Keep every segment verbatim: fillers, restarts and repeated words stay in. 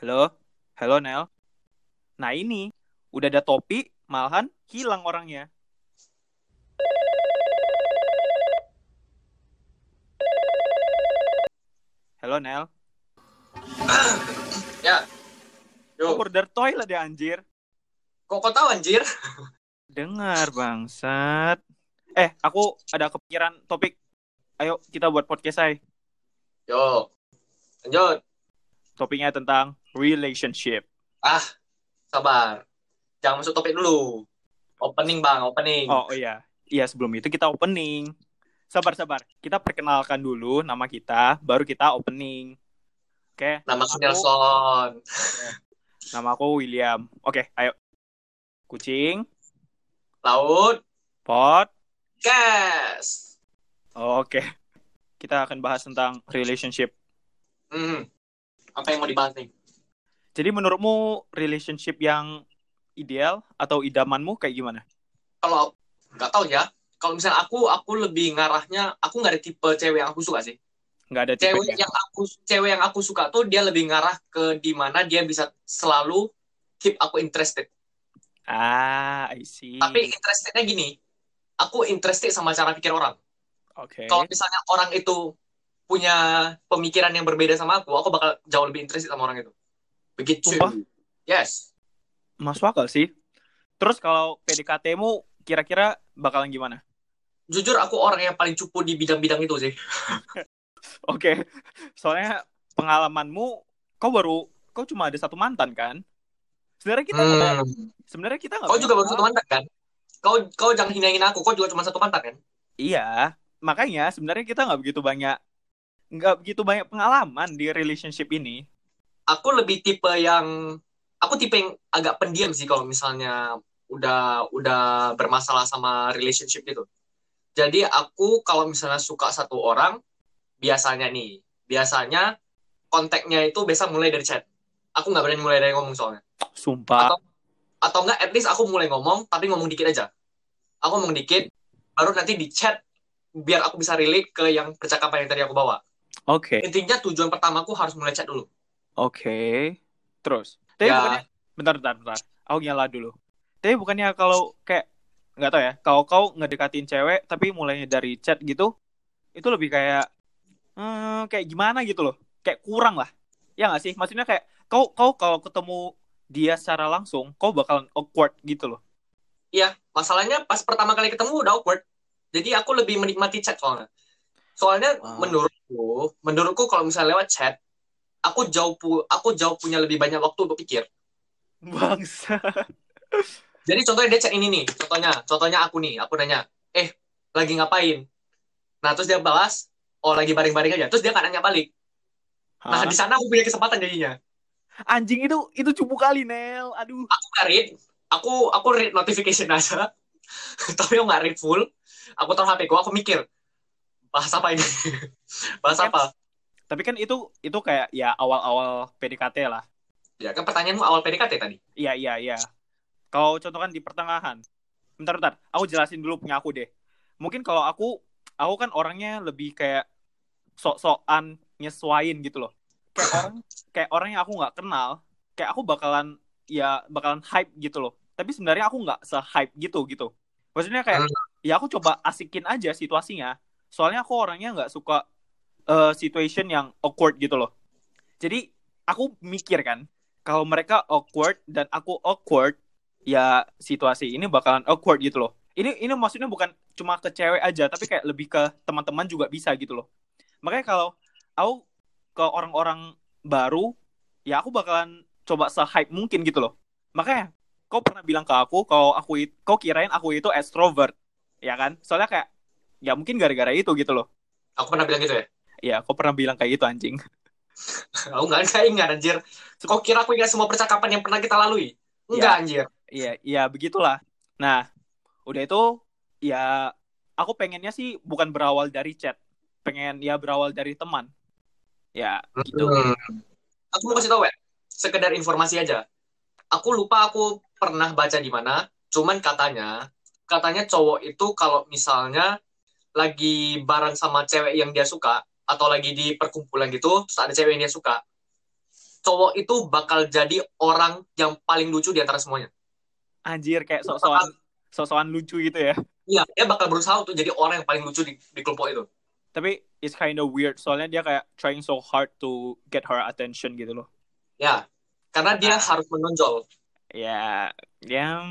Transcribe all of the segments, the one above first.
Halo? Halo, Nel? Nah ini, udah ada topi, malahan hilang orangnya. Halo, Nel? Ya. Yo. Kok order toilet ya, anjir? Kok kau tahu, anjir? Dengar, bangsat. Eh, aku ada kepikiran topik. Ayo, kita buat podcast, ay. Yo. Lanjut. Topiknya tentang relationship. Ah, sabar. Jangan masuk topik dulu. Opening, Bang, opening. Oh, iya. Iya, sebelum itu kita opening. Sabar, sabar. Kita perkenalkan dulu nama kita, baru kita opening. Oke. Okay. Nama aku Nelson. Okay. Nama aku William. Oke, okay, ayo. Kucing. Laut. Pot. Gas. Oke. Okay. Kita akan bahas tentang relationship. Hmm. Apa yang mau dibahas nih? Jadi menurutmu relationship yang ideal atau idamanmu kayak gimana? Kalau nggak tahu ya. Kalau misalnya aku, aku lebih ngarahnya, aku nggak ada tipe cewek yang aku suka sih. Nggak ada tipe cewek yang aku, cewek yang aku suka tuh dia lebih ngarah ke di mana dia bisa selalu keep aku interested. Ah, I see. Tapi interestednya gini, aku interested sama cara pikir orang. Oke. Okay. Kalau misalnya orang itu punya pemikiran yang berbeda sama aku, aku bakal jauh lebih interested sama orang itu. Begitu. Sumpah? Yes. Masuk akal sih. Terus kalau P D K T-mu kira-kira bakalan gimana? Jujur aku orang yang paling cupu di bidang-bidang itu sih. Oke. Okay. Soalnya pengalamanmu, kau baru, kau cuma ada satu mantan kan? Sebenarnya kita hmm. gak, sebenarnya kita nggak. Kau juga baru satu mantan kan? Kau kau jangan hinain aku, kau juga cuma satu mantan kan? Iya. Makanya sebenarnya kita nggak begitu banyak. Nggak begitu banyak pengalaman di relationship ini. Aku lebih tipe yang... Aku tipe yang agak pendiam sih kalau misalnya udah udah bermasalah sama relationship gitu. Jadi aku kalau misalnya suka satu orang, biasanya nih, biasanya kontaknya itu biasa mulai dari chat. Aku nggak berani mulai dari ngomong soalnya. Sumpah. Atau, atau nggak, at least aku mulai ngomong, tapi ngomong dikit aja. Aku ngomong dikit, baru nanti di chat, biar aku bisa relate ke yang percakapan yang tadi aku bawa. Oke. Okay. Intinya tujuan pertamaku harus mulai chat dulu. Oke. Okay. Terus. Tapi ya. Bukannya bentar bentar bentar. Aku nyala dulu. Tapi bukannya kalau kayak enggak tahu ya, kalau kau ngedekatin cewek tapi mulainya dari chat gitu, itu lebih kayak hmm, kayak gimana gitu loh. Kayak kurang lah. Ya enggak sih? Maksudnya kayak kau kau kalau ketemu dia secara langsung, kau bakalan awkward gitu loh. Iya, masalahnya pas pertama kali ketemu udah awkward. Jadi aku lebih menikmati chat soalnya. Soalnya wow. menurutku, menurutku kalau misalnya lewat chat, aku jauh pu- aku jauh punya lebih banyak waktu untuk pikir. Bangsa. Jadi contohnya dia chat ini nih, contohnya, contohnya aku nih, aku nanya, eh lagi ngapain? Nah terus dia balas, oh lagi bareng-bareng aja. Terus dia nggak nanya balik. Hah? Nah di sana aku punya kesempatan jadinya. Anjing itu itu cupu kali Nel, aduh. Aku nggak read, aku aku read notification aja, tapi aku nggak read full. Aku taruh H P ku, aku mikir. Bahas apa ini? Bahas tapi, apa? Tapi kan itu itu kayak ya awal-awal P D K T lah. Ya kan pertanyaanmu awal P D K T tadi. Iya, iya, iya. Kalau contohkan di pertengahan. Bentar, bentar. Aku jelasin dulu punya aku deh. Mungkin kalau aku, aku kan orangnya lebih kayak sok-sokan nyesuain gitu loh. Kayak orang kayak orang yang aku gak kenal, kayak aku bakalan ya bakalan hype gitu loh. Tapi sebenarnya aku gak se-hype gitu gitu. Maksudnya kayak ya aku coba asikin aja situasinya. Soalnya aku orangnya nggak suka uh, situation yang awkward gitu loh. Jadi aku mikir kan, kalau mereka awkward dan aku awkward, ya situasi ini bakalan awkward gitu loh. Ini ini maksudnya bukan cuma ke cewek aja, tapi kayak lebih ke teman-teman juga bisa gitu loh. Makanya kalau aku ke orang-orang baru, ya aku bakalan coba se-hype mungkin gitu loh. Makanya kau pernah bilang ke aku, kalau aku kau kirain aku itu extrovert, ya kan? Soalnya kayak ya mungkin gara-gara itu gitu loh. Aku pernah bilang gitu ya? Iya, aku pernah bilang kayak gitu anjing. Aku gak, gak ingat anjir. Kau kira aku ingat semua percakapan yang pernah kita lalui? Enggak ya, anjir. Iya, iya begitulah. Nah, udah itu ya aku pengennya sih bukan berawal dari chat. Pengen ya berawal dari teman. Ya gitu. Hmm. Aku mau kasih tau ya, sekedar informasi aja. Aku lupa aku pernah baca di mana. Cuman katanya, katanya cowok itu kalau misalnya lagi bareng sama cewek yang dia suka atau lagi di perkumpulan gitu terus ada cewek yang dia suka cowok itu bakal jadi orang yang paling lucu di antara semuanya. Anjir, kayak sok-sokan sok-sokan lucu gitu ya. Iya, dia bakal berusaha untuk jadi orang yang paling lucu di, di kelompok itu. Tapi it's kind of weird, soalnya dia kayak trying so hard to get her attention gitu loh. Ya, karena dia uh, harus menonjol. Ya, yang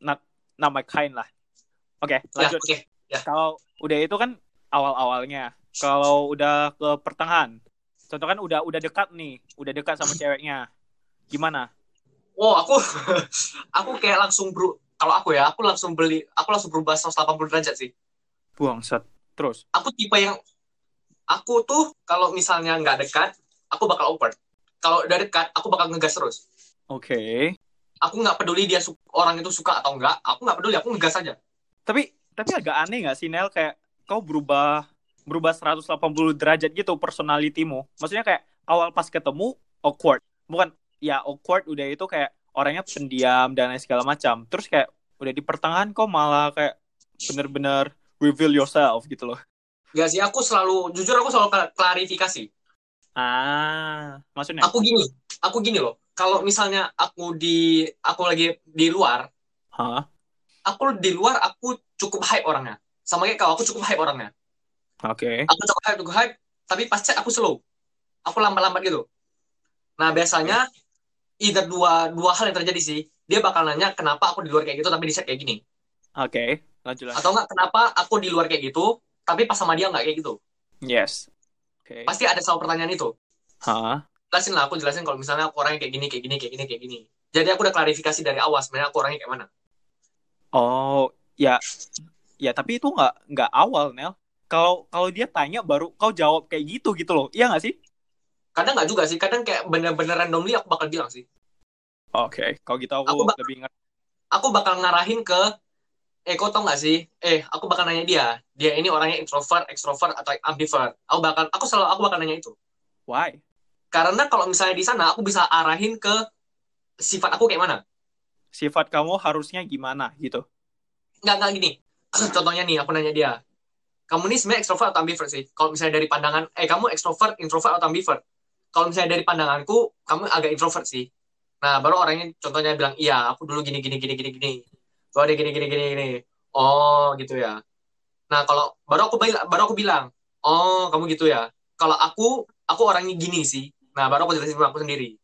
not not my kind lah. Oke, okay, lanjut. Ya, okay. Ya. Kalau udah itu kan awal-awalnya. Kalau udah ke pertengahan, contoh kan udah udah dekat nih, udah dekat sama ceweknya, gimana? Oh, aku aku kayak langsung bro, kalau aku ya, aku langsung beli, aku langsung berubah seratus delapan puluh derajat sih. Buangset. Terus? Aku tipe yang, aku tuh kalau misalnya nggak dekat, aku bakal open. Kalau udah dekat, aku bakal ngegas terus. Oke. Okay. Aku nggak peduli dia su- orang itu suka atau nggak, aku nggak peduli, aku ngegas aja. Tapi tapi agak aneh nggak sih Nel, kayak kau berubah berubah seratus delapan puluh derajat gitu personalitimu. Maksudnya kayak awal pas ketemu awkward. Bukan ya awkward udah itu kayak orangnya pendiam dan segala macam. Terus kayak udah di pertengahan kok malah kayak bener-bener reveal yourself gitu loh. Gak sih, aku selalu jujur aku selalu klarifikasi. Ah, maksudnya aku gini, aku gini loh. Kalau misalnya aku di aku lagi di luar, huh? Aku di luar aku cukup hype orangnya. Sama kayak kau, aku cukup hype orangnya. Oke. Okay. Aku cukup hype, cukup hype, tapi pas chat aku slow. Aku lambat-lambat gitu. Nah, biasanya either dua dua hal yang terjadi sih. Dia bakal nanya kenapa aku di luar kayak gitu tapi di chat kayak gini. Oke, okay, lanjut lagi. Atau enggak kenapa aku di luar kayak gitu tapi pas sama dia enggak kayak gitu. Yes. Oke. Okay. Pasti ada selalu pertanyaan itu. Hah? Jelasin lah, aku jelasin kalau misalnya aku orangnya kayak gini, kayak gini, kayak gini, kayak gini. Jadi aku udah klarifikasi dari awal sebenarnya aku orangnya kayak mana. Oh, ya. Ya, tapi itu enggak enggak awal, Nel. Kalau kalau dia tanya baru kau jawab kayak gitu gitu loh, iya nggak sih? Kadang nggak juga sih, kadang kayak bener-bener randomly aku bakal bilang sih. Oke, okay. Kalau gitu aku, aku bak- lebih ingat. Aku bakal ngarahin ke, eh kau tau nggak sih? Eh aku bakal nanya dia, dia ini orangnya introvert, extrovert atau ambivert. Aku bakal, aku selalu aku bakal nanya itu. Why? Karena kalau misalnya di sana aku bisa arahin ke sifat aku kayak mana. Sifat kamu harusnya gimana gitu? Nggak nggak gini. Contohnya nih aku nanya dia. Kamu ini sebenarnya extrovert atau ambivert sih? Kalau misalnya dari pandangan, eh kamu extrovert, introvert atau ambivert? Kalau misalnya dari pandanganku, kamu agak introvert sih. Nah, baru orangnya contohnya bilang, iya, aku dulu gini, gini, gini, gini, gini. Baru ada gini, gini, gini, gini. Oh, gitu ya. Nah, kalau baru aku baru aku bilang, oh, kamu gitu ya. Kalau aku, aku orangnya gini sih. Nah, baru aku jelasin sama aku sendiri.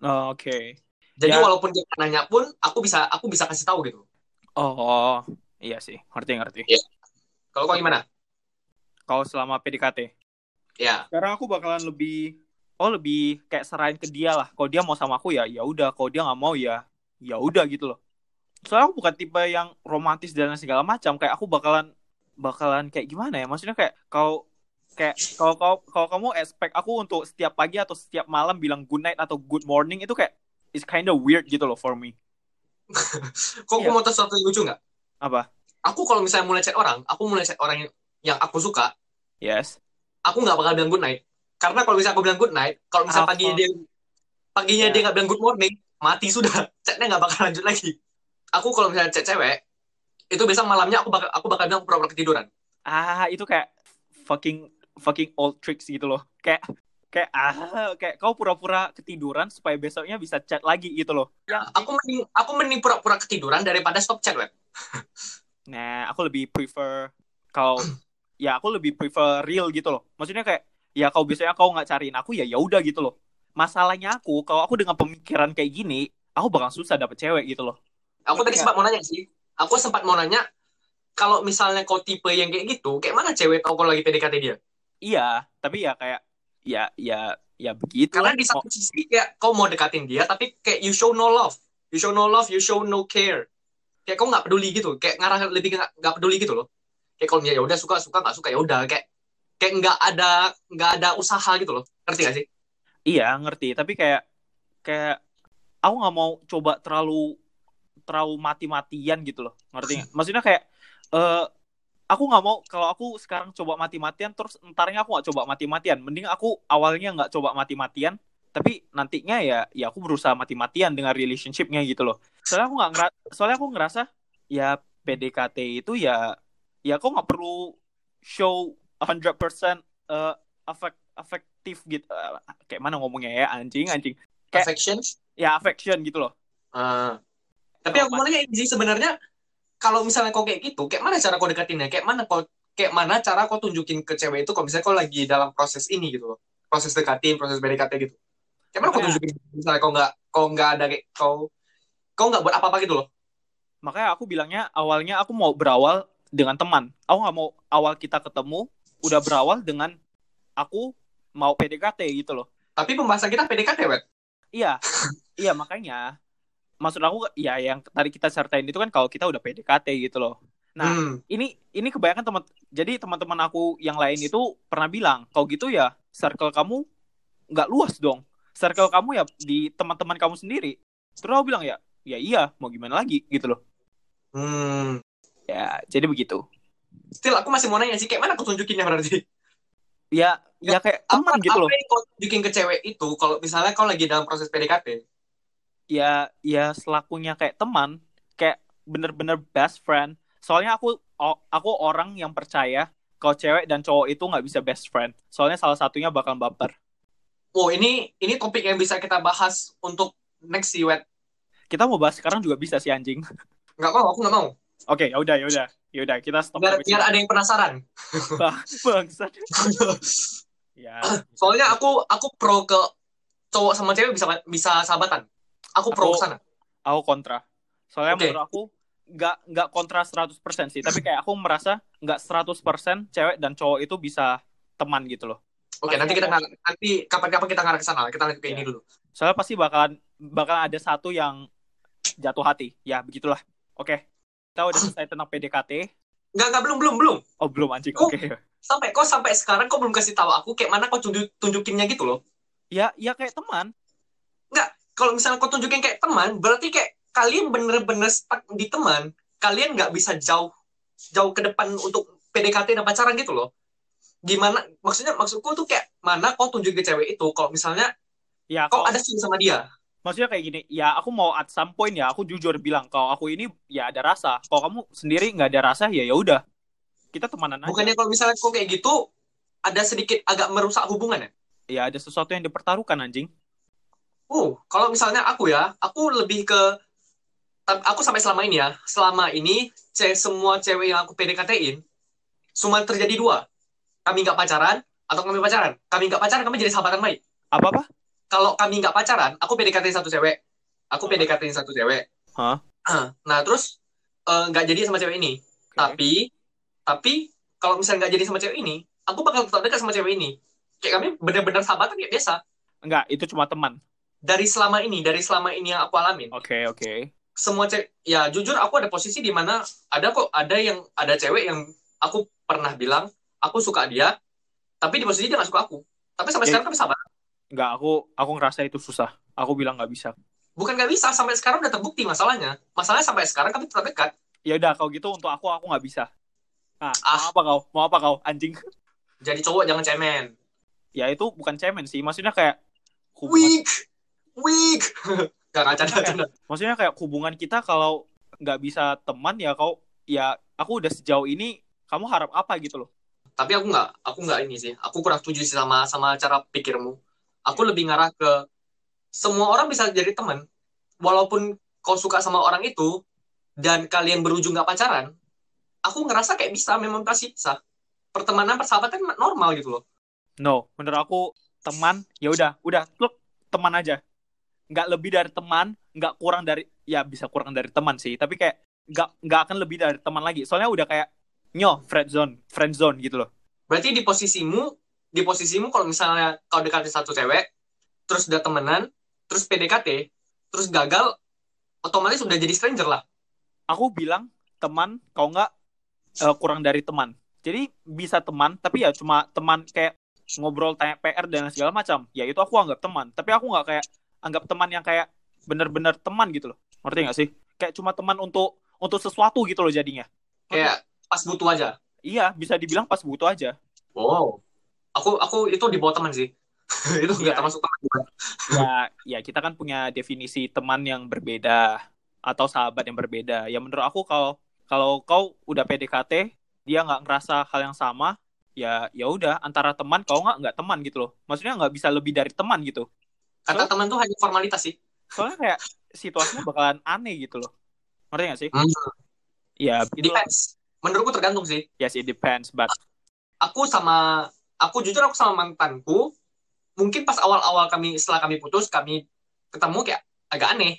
Oh, oke. Okay. Jadi ya, walaupun dia nanya pun, aku bisa aku bisa kasih tahu gitu. Oh, iya sih. Ngerti, ngerti. Ya. Kalau kau gimana? Kalau selama P D K T. Ya. Sekarang aku bakalan lebih, oh lebih kayak serahin ke dia lah. Kalau dia mau sama aku ya, ya udah. Kalau dia nggak mau ya, ya udah gitu loh. Soalnya aku bukan tipe yang romantis dan segala macam. Kayak aku bakalan, bakalan kayak gimana ya? Maksudnya kayak kau, kayak kalau kau, kalau kamu expect aku untuk setiap pagi atau setiap malam bilang good night atau good morning itu kayak it's kind of weird gitu loh for me. Kok ya. Aku mau tahu sesuatu yang lucu nggak? Apa? Aku kalau misalnya mulai chat orang, aku mulai chat orang yang yang aku suka, yes, aku nggak bakal bilang good night, karena kalau misalnya aku bilang good night, kalau misalnya oh, paginya dia paginya yeah. dia nggak bilang good morning, mati sudah, chatnya nggak bakal lanjut lagi. Aku kalau misalnya chat cewek, itu biasa malamnya aku bakal aku bakal bilang pura-pura ketiduran. Ah, itu kayak fucking fucking old tricks gitu loh, kayak kayak ah kayak kau pura-pura ketiduran supaya besoknya bisa chat lagi gitu loh. Ya, aku mending aku mending pura-pura ketiduran daripada stop chat web. Nah, aku lebih prefer kalau ya aku lebih prefer real gitu loh. Maksudnya kayak ya kalau biasanya kau nggak cariin aku ya ya udah gitu loh. Masalahnya aku kalau aku dengan pemikiran kayak gini, aku bakal susah dapet cewek gitu loh. Aku tadi sempat mau nanya sih. Aku sempat mau nanya kalau misalnya kau tipe yang kayak gitu, kayak mana cewek tau kalau lagi P D K T dia? Iya, tapi ya kayak ya ya ya begitu. Karena di satu sisi kayak kau mau dekatin dia tapi kayak you show no love. You show no love, you show no care. Kayak kau nggak peduli gitu, kayak ngarah lebih nggak peduli gitu loh. Kayak kalau ya udah suka suka nggak suka ya udah kayak kayak nggak ada nggak ada usaha gitu loh, ngerti nggak sih? Iya ngerti, tapi kayak kayak aku nggak mau coba terlalu terlalu mati-matian gitu loh, ngerti nggak? Maksudnya kayak uh, aku nggak mau kalau aku sekarang coba mati-matian terus entarnya aku nggak coba mati-matian, mending aku awalnya nggak coba mati-matian, tapi nantinya ya ya aku berusaha mati-matian dengan relationship-nya gitu loh. Soalnya aku nggak ngerasa, soalnya aku ngerasa ya P D K T itu ya ya kok nggak perlu show one hundred percent uh, affect afektif gitu, uh, kayak mana ngomongnya ya, anjing anjing kayak, affection ya, affection gitu loh. Uh, tapi aku mulanya sih sebenarnya kalau misalnya kau kayak gitu, kayak mana cara kau dekatinnya, kayak mana kau kayak mana cara kau tunjukin ke cewek itu kalau misalnya kau lagi dalam proses ini gitu loh, proses dekatin, proses B D K T gitu, kayak mana kau tunjukin misalnya kau nggak kau nggak ada kayak kau kau nggak buat apa-apa gitu loh. Makanya aku bilangnya awalnya aku mau berawal dengan teman, aku nggak mau awal kita ketemu udah berawal dengan aku mau P D K T gitu loh. Tapi pembahasan kita P D K T, wet? Iya, iya makanya. Maksud aku ya yang tadi kita ceritain itu kan kalau kita udah P D K T gitu loh. Nah hmm. ini ini kebanyakan teman. Jadi teman-teman aku yang lain itu pernah bilang kalau gitu ya circle kamu nggak luas dong. Circle kamu ya di teman-teman kamu sendiri. Terus aku bilang ya, ya iya mau gimana lagi gitu loh. Hmm. Ya jadi begitu. Still aku masih mau nanya sih, kayak mana aku tunjukinnya berarti? Ya, ya, ya kayak teman gitu loh. Apa yang kau tunjukin ke cewek itu kalau misalnya kau lagi dalam proses P D K T? Ya, ya selakunya kayak teman, kayak bener-bener best friend. Soalnya aku aku orang yang percaya kalau cewek dan cowok itu nggak bisa best friend. Soalnya salah satunya bakal baper. Oh ini ini topik yang bisa kita bahas untuk next sih, Wet. Kita mau bahas sekarang juga bisa sih anjing. Nggak mau, aku nggak mau. Oke, okay, yaudah, yaudah, yaudah, kita stop. Biar, biar ada yang penasaran. Bangsat. Ya. Soalnya aku, aku pro ke cowok sama cewek bisa bisa sahabatan. Aku pro aku, ke sana. Aku kontra. Soalnya okay. Menurut aku nggak nggak kontra seratus persen sih, tapi kayak aku merasa nggak seratus persen cewek dan cowok itu bisa teman gitu loh. Oke, okay, nanti kita ngar- nanti kapan-kapan kita ngarah ke sana, kita lanjut ke yeah. Ini dulu. Soalnya pasti bakalan bakalan ada satu yang jatuh hati. Ya, begitulah. Oke. Okay. Kita udah selesai tentang P D K T. Enggak, enggak, belum, belum, belum. Oh, belum anjing. Oke. Okay. Sampai kok sampai sekarang kok belum kasih tahu aku kayak mana kau tunjukinnya gitu loh. Ya, ya kayak teman. Enggak, kalau misalnya kau tunjukin kayak teman, berarti kayak kalian bener-bener stuck di teman. Kalian enggak bisa jauh jauh ke depan untuk P D K T dan pacaran gitu loh. Gimana maksudnya maksudku tuh kayak mana kau tunjukin ke cewek itu kalau misalnya ya kau ada sih sama dia. Maksudnya kayak gini, ya aku mau at some point ya aku jujur bilang kalau aku ini ya ada rasa, kalau kamu sendiri nggak ada rasa ya ya udah kita temanan aja. Bukannya kalau misalnya kok kayak gitu ada sedikit agak merusak hubungan ya? Ya ada sesuatu yang dipertaruhkan anjing. Uh, kalau misalnya aku ya, aku lebih ke aku sampai selama ini ya, selama ini ce- semua cewek yang aku P D K T-in cuma terjadi dua, kami nggak pacaran atau kami pacaran, kami nggak pacaran kami jadi sahabatan baik. Apa apa? Kalau kami nggak pacaran, aku P D K T-in satu cewek. Aku P D K T-in satu cewek. Huh? Nah, terus nggak uh, jadi sama cewek ini. Okay. Tapi, tapi kalau misalnya nggak jadi sama cewek ini, aku bakal tetap dekat sama cewek ini. Kayak kami benar-benar sahabatan kayak biasa. Enggak, itu cuma teman. Dari selama ini, dari selama ini yang aku alamin. Oke, okay, oke. Okay. Semua cewek, ya jujur aku ada posisi di mana ada kok, ada yang ada cewek yang aku pernah bilang aku suka dia, tapi di posisi dia nggak suka aku. Tapi sampai sekarang kami sahabatan. Enggak, aku aku ngerasa itu susah. Aku bilang nggak bisa. Bukan nggak bisa, sampai sekarang udah terbukti masalahnya. Masalahnya sampai sekarang kami tetap dekat. Ya udah, kalau gitu untuk aku aku nggak bisa. Nah, ah. Mau apa kau? Mau apa kau? Anjing. Jadi cowok jangan cemen. Ya itu bukan cemen sih, maksudnya kayak hubungan... weak, weak. Gak ngaca-ngaca. Maksudnya kayak hubungan kita kalau nggak bisa teman ya kau, ya aku udah sejauh ini kamu harap apa gitu loh. Tapi aku nggak, aku nggak ini sih. Aku kurang setuju sih sama sama cara pikirmu. Aku lebih ngarah ke semua orang bisa jadi teman, walaupun kau suka sama orang itu dan kalian berujung nggak pacaran. Aku ngerasa kayak bisa memang pasti bisa pertemanan persahabatan normal gitu loh. No, menurut aku teman ya udah udah lu teman aja, nggak lebih dari teman, nggak kurang dari, ya bisa kurang dari teman sih, tapi kayak nggak nggak akan lebih dari teman lagi. Soalnya udah kayak nyoh friend zone friend zone gitu loh. Berarti di posisimu Di posisimu kalau misalnya kau D K T satu cewek, terus udah temenan, terus P D K T, terus gagal, otomatis udah jadi stranger lah. Aku bilang teman, kalau nggak uh, kurang dari teman. Jadi bisa teman, tapi ya cuma teman kayak ngobrol, tanya P R dan segala macam. Ya itu aku anggap teman, tapi aku nggak kayak anggap teman yang kayak bener-bener teman gitu loh. Ngerti nggak sih? Kayak cuma teman untuk untuk sesuatu gitu loh jadinya. Kayak pas butuh aja. Iya, bisa dibilang pas butuh aja. Wow. Aku aku itu di bawah teman sih. Itu enggak ya. Termasuk teman juga. Ya, ya kita kan punya definisi teman yang berbeda atau sahabat yang berbeda. Ya menurut aku kalau kalau kau udah P D K T, dia enggak ngerasa hal yang sama, ya ya udah antara teman, kalau nggak nggak teman gitu loh. Maksudnya nggak bisa lebih dari teman gitu. Kata so, teman tuh hanya formalitas sih. Soalnya kayak situasinya bakalan aneh gitu loh. Ngerti nggak sih? Hmm. Ya gitu. Depends. Menurutku tergantung sih. Yes, it depends. But aku sama aku jujur aku sama mantanku mungkin pas awal-awal kami setelah kami putus kami ketemu kayak agak aneh.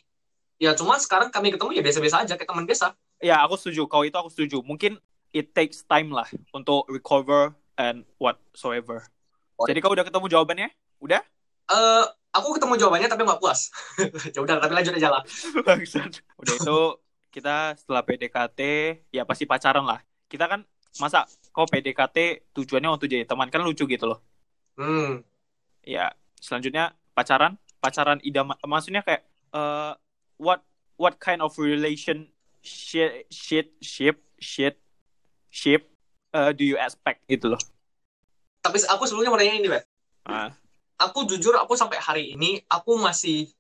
Ya cuma sekarang kami ketemu ya biasa-biasa aja kayak teman biasa. Ya aku setuju. Kalau itu aku setuju. Mungkin it takes time lah untuk recover and whatsoever. Oh. Jadi kau udah ketemu jawabannya? Udah? Uh, aku ketemu jawabannya tapi nggak puas. Ya udah, tapi lanjut aja lah. Udah itu kita setelah P D K T, ya pasti pacaran lah. Kita kan masa kau P D K T tujuannya untuk jadi teman kan lucu gitu loh. Hmm. Ya selanjutnya pacaran, pacaran idaman. Maksudnya kayak uh, what what kind of relation shit shit shit shit Shape, uh, do you expect gitu loh. Tapi aku sebelumnya mau nanya ini, Beb. Ah. Aku jujur, aku sampai hari ini, aku masih,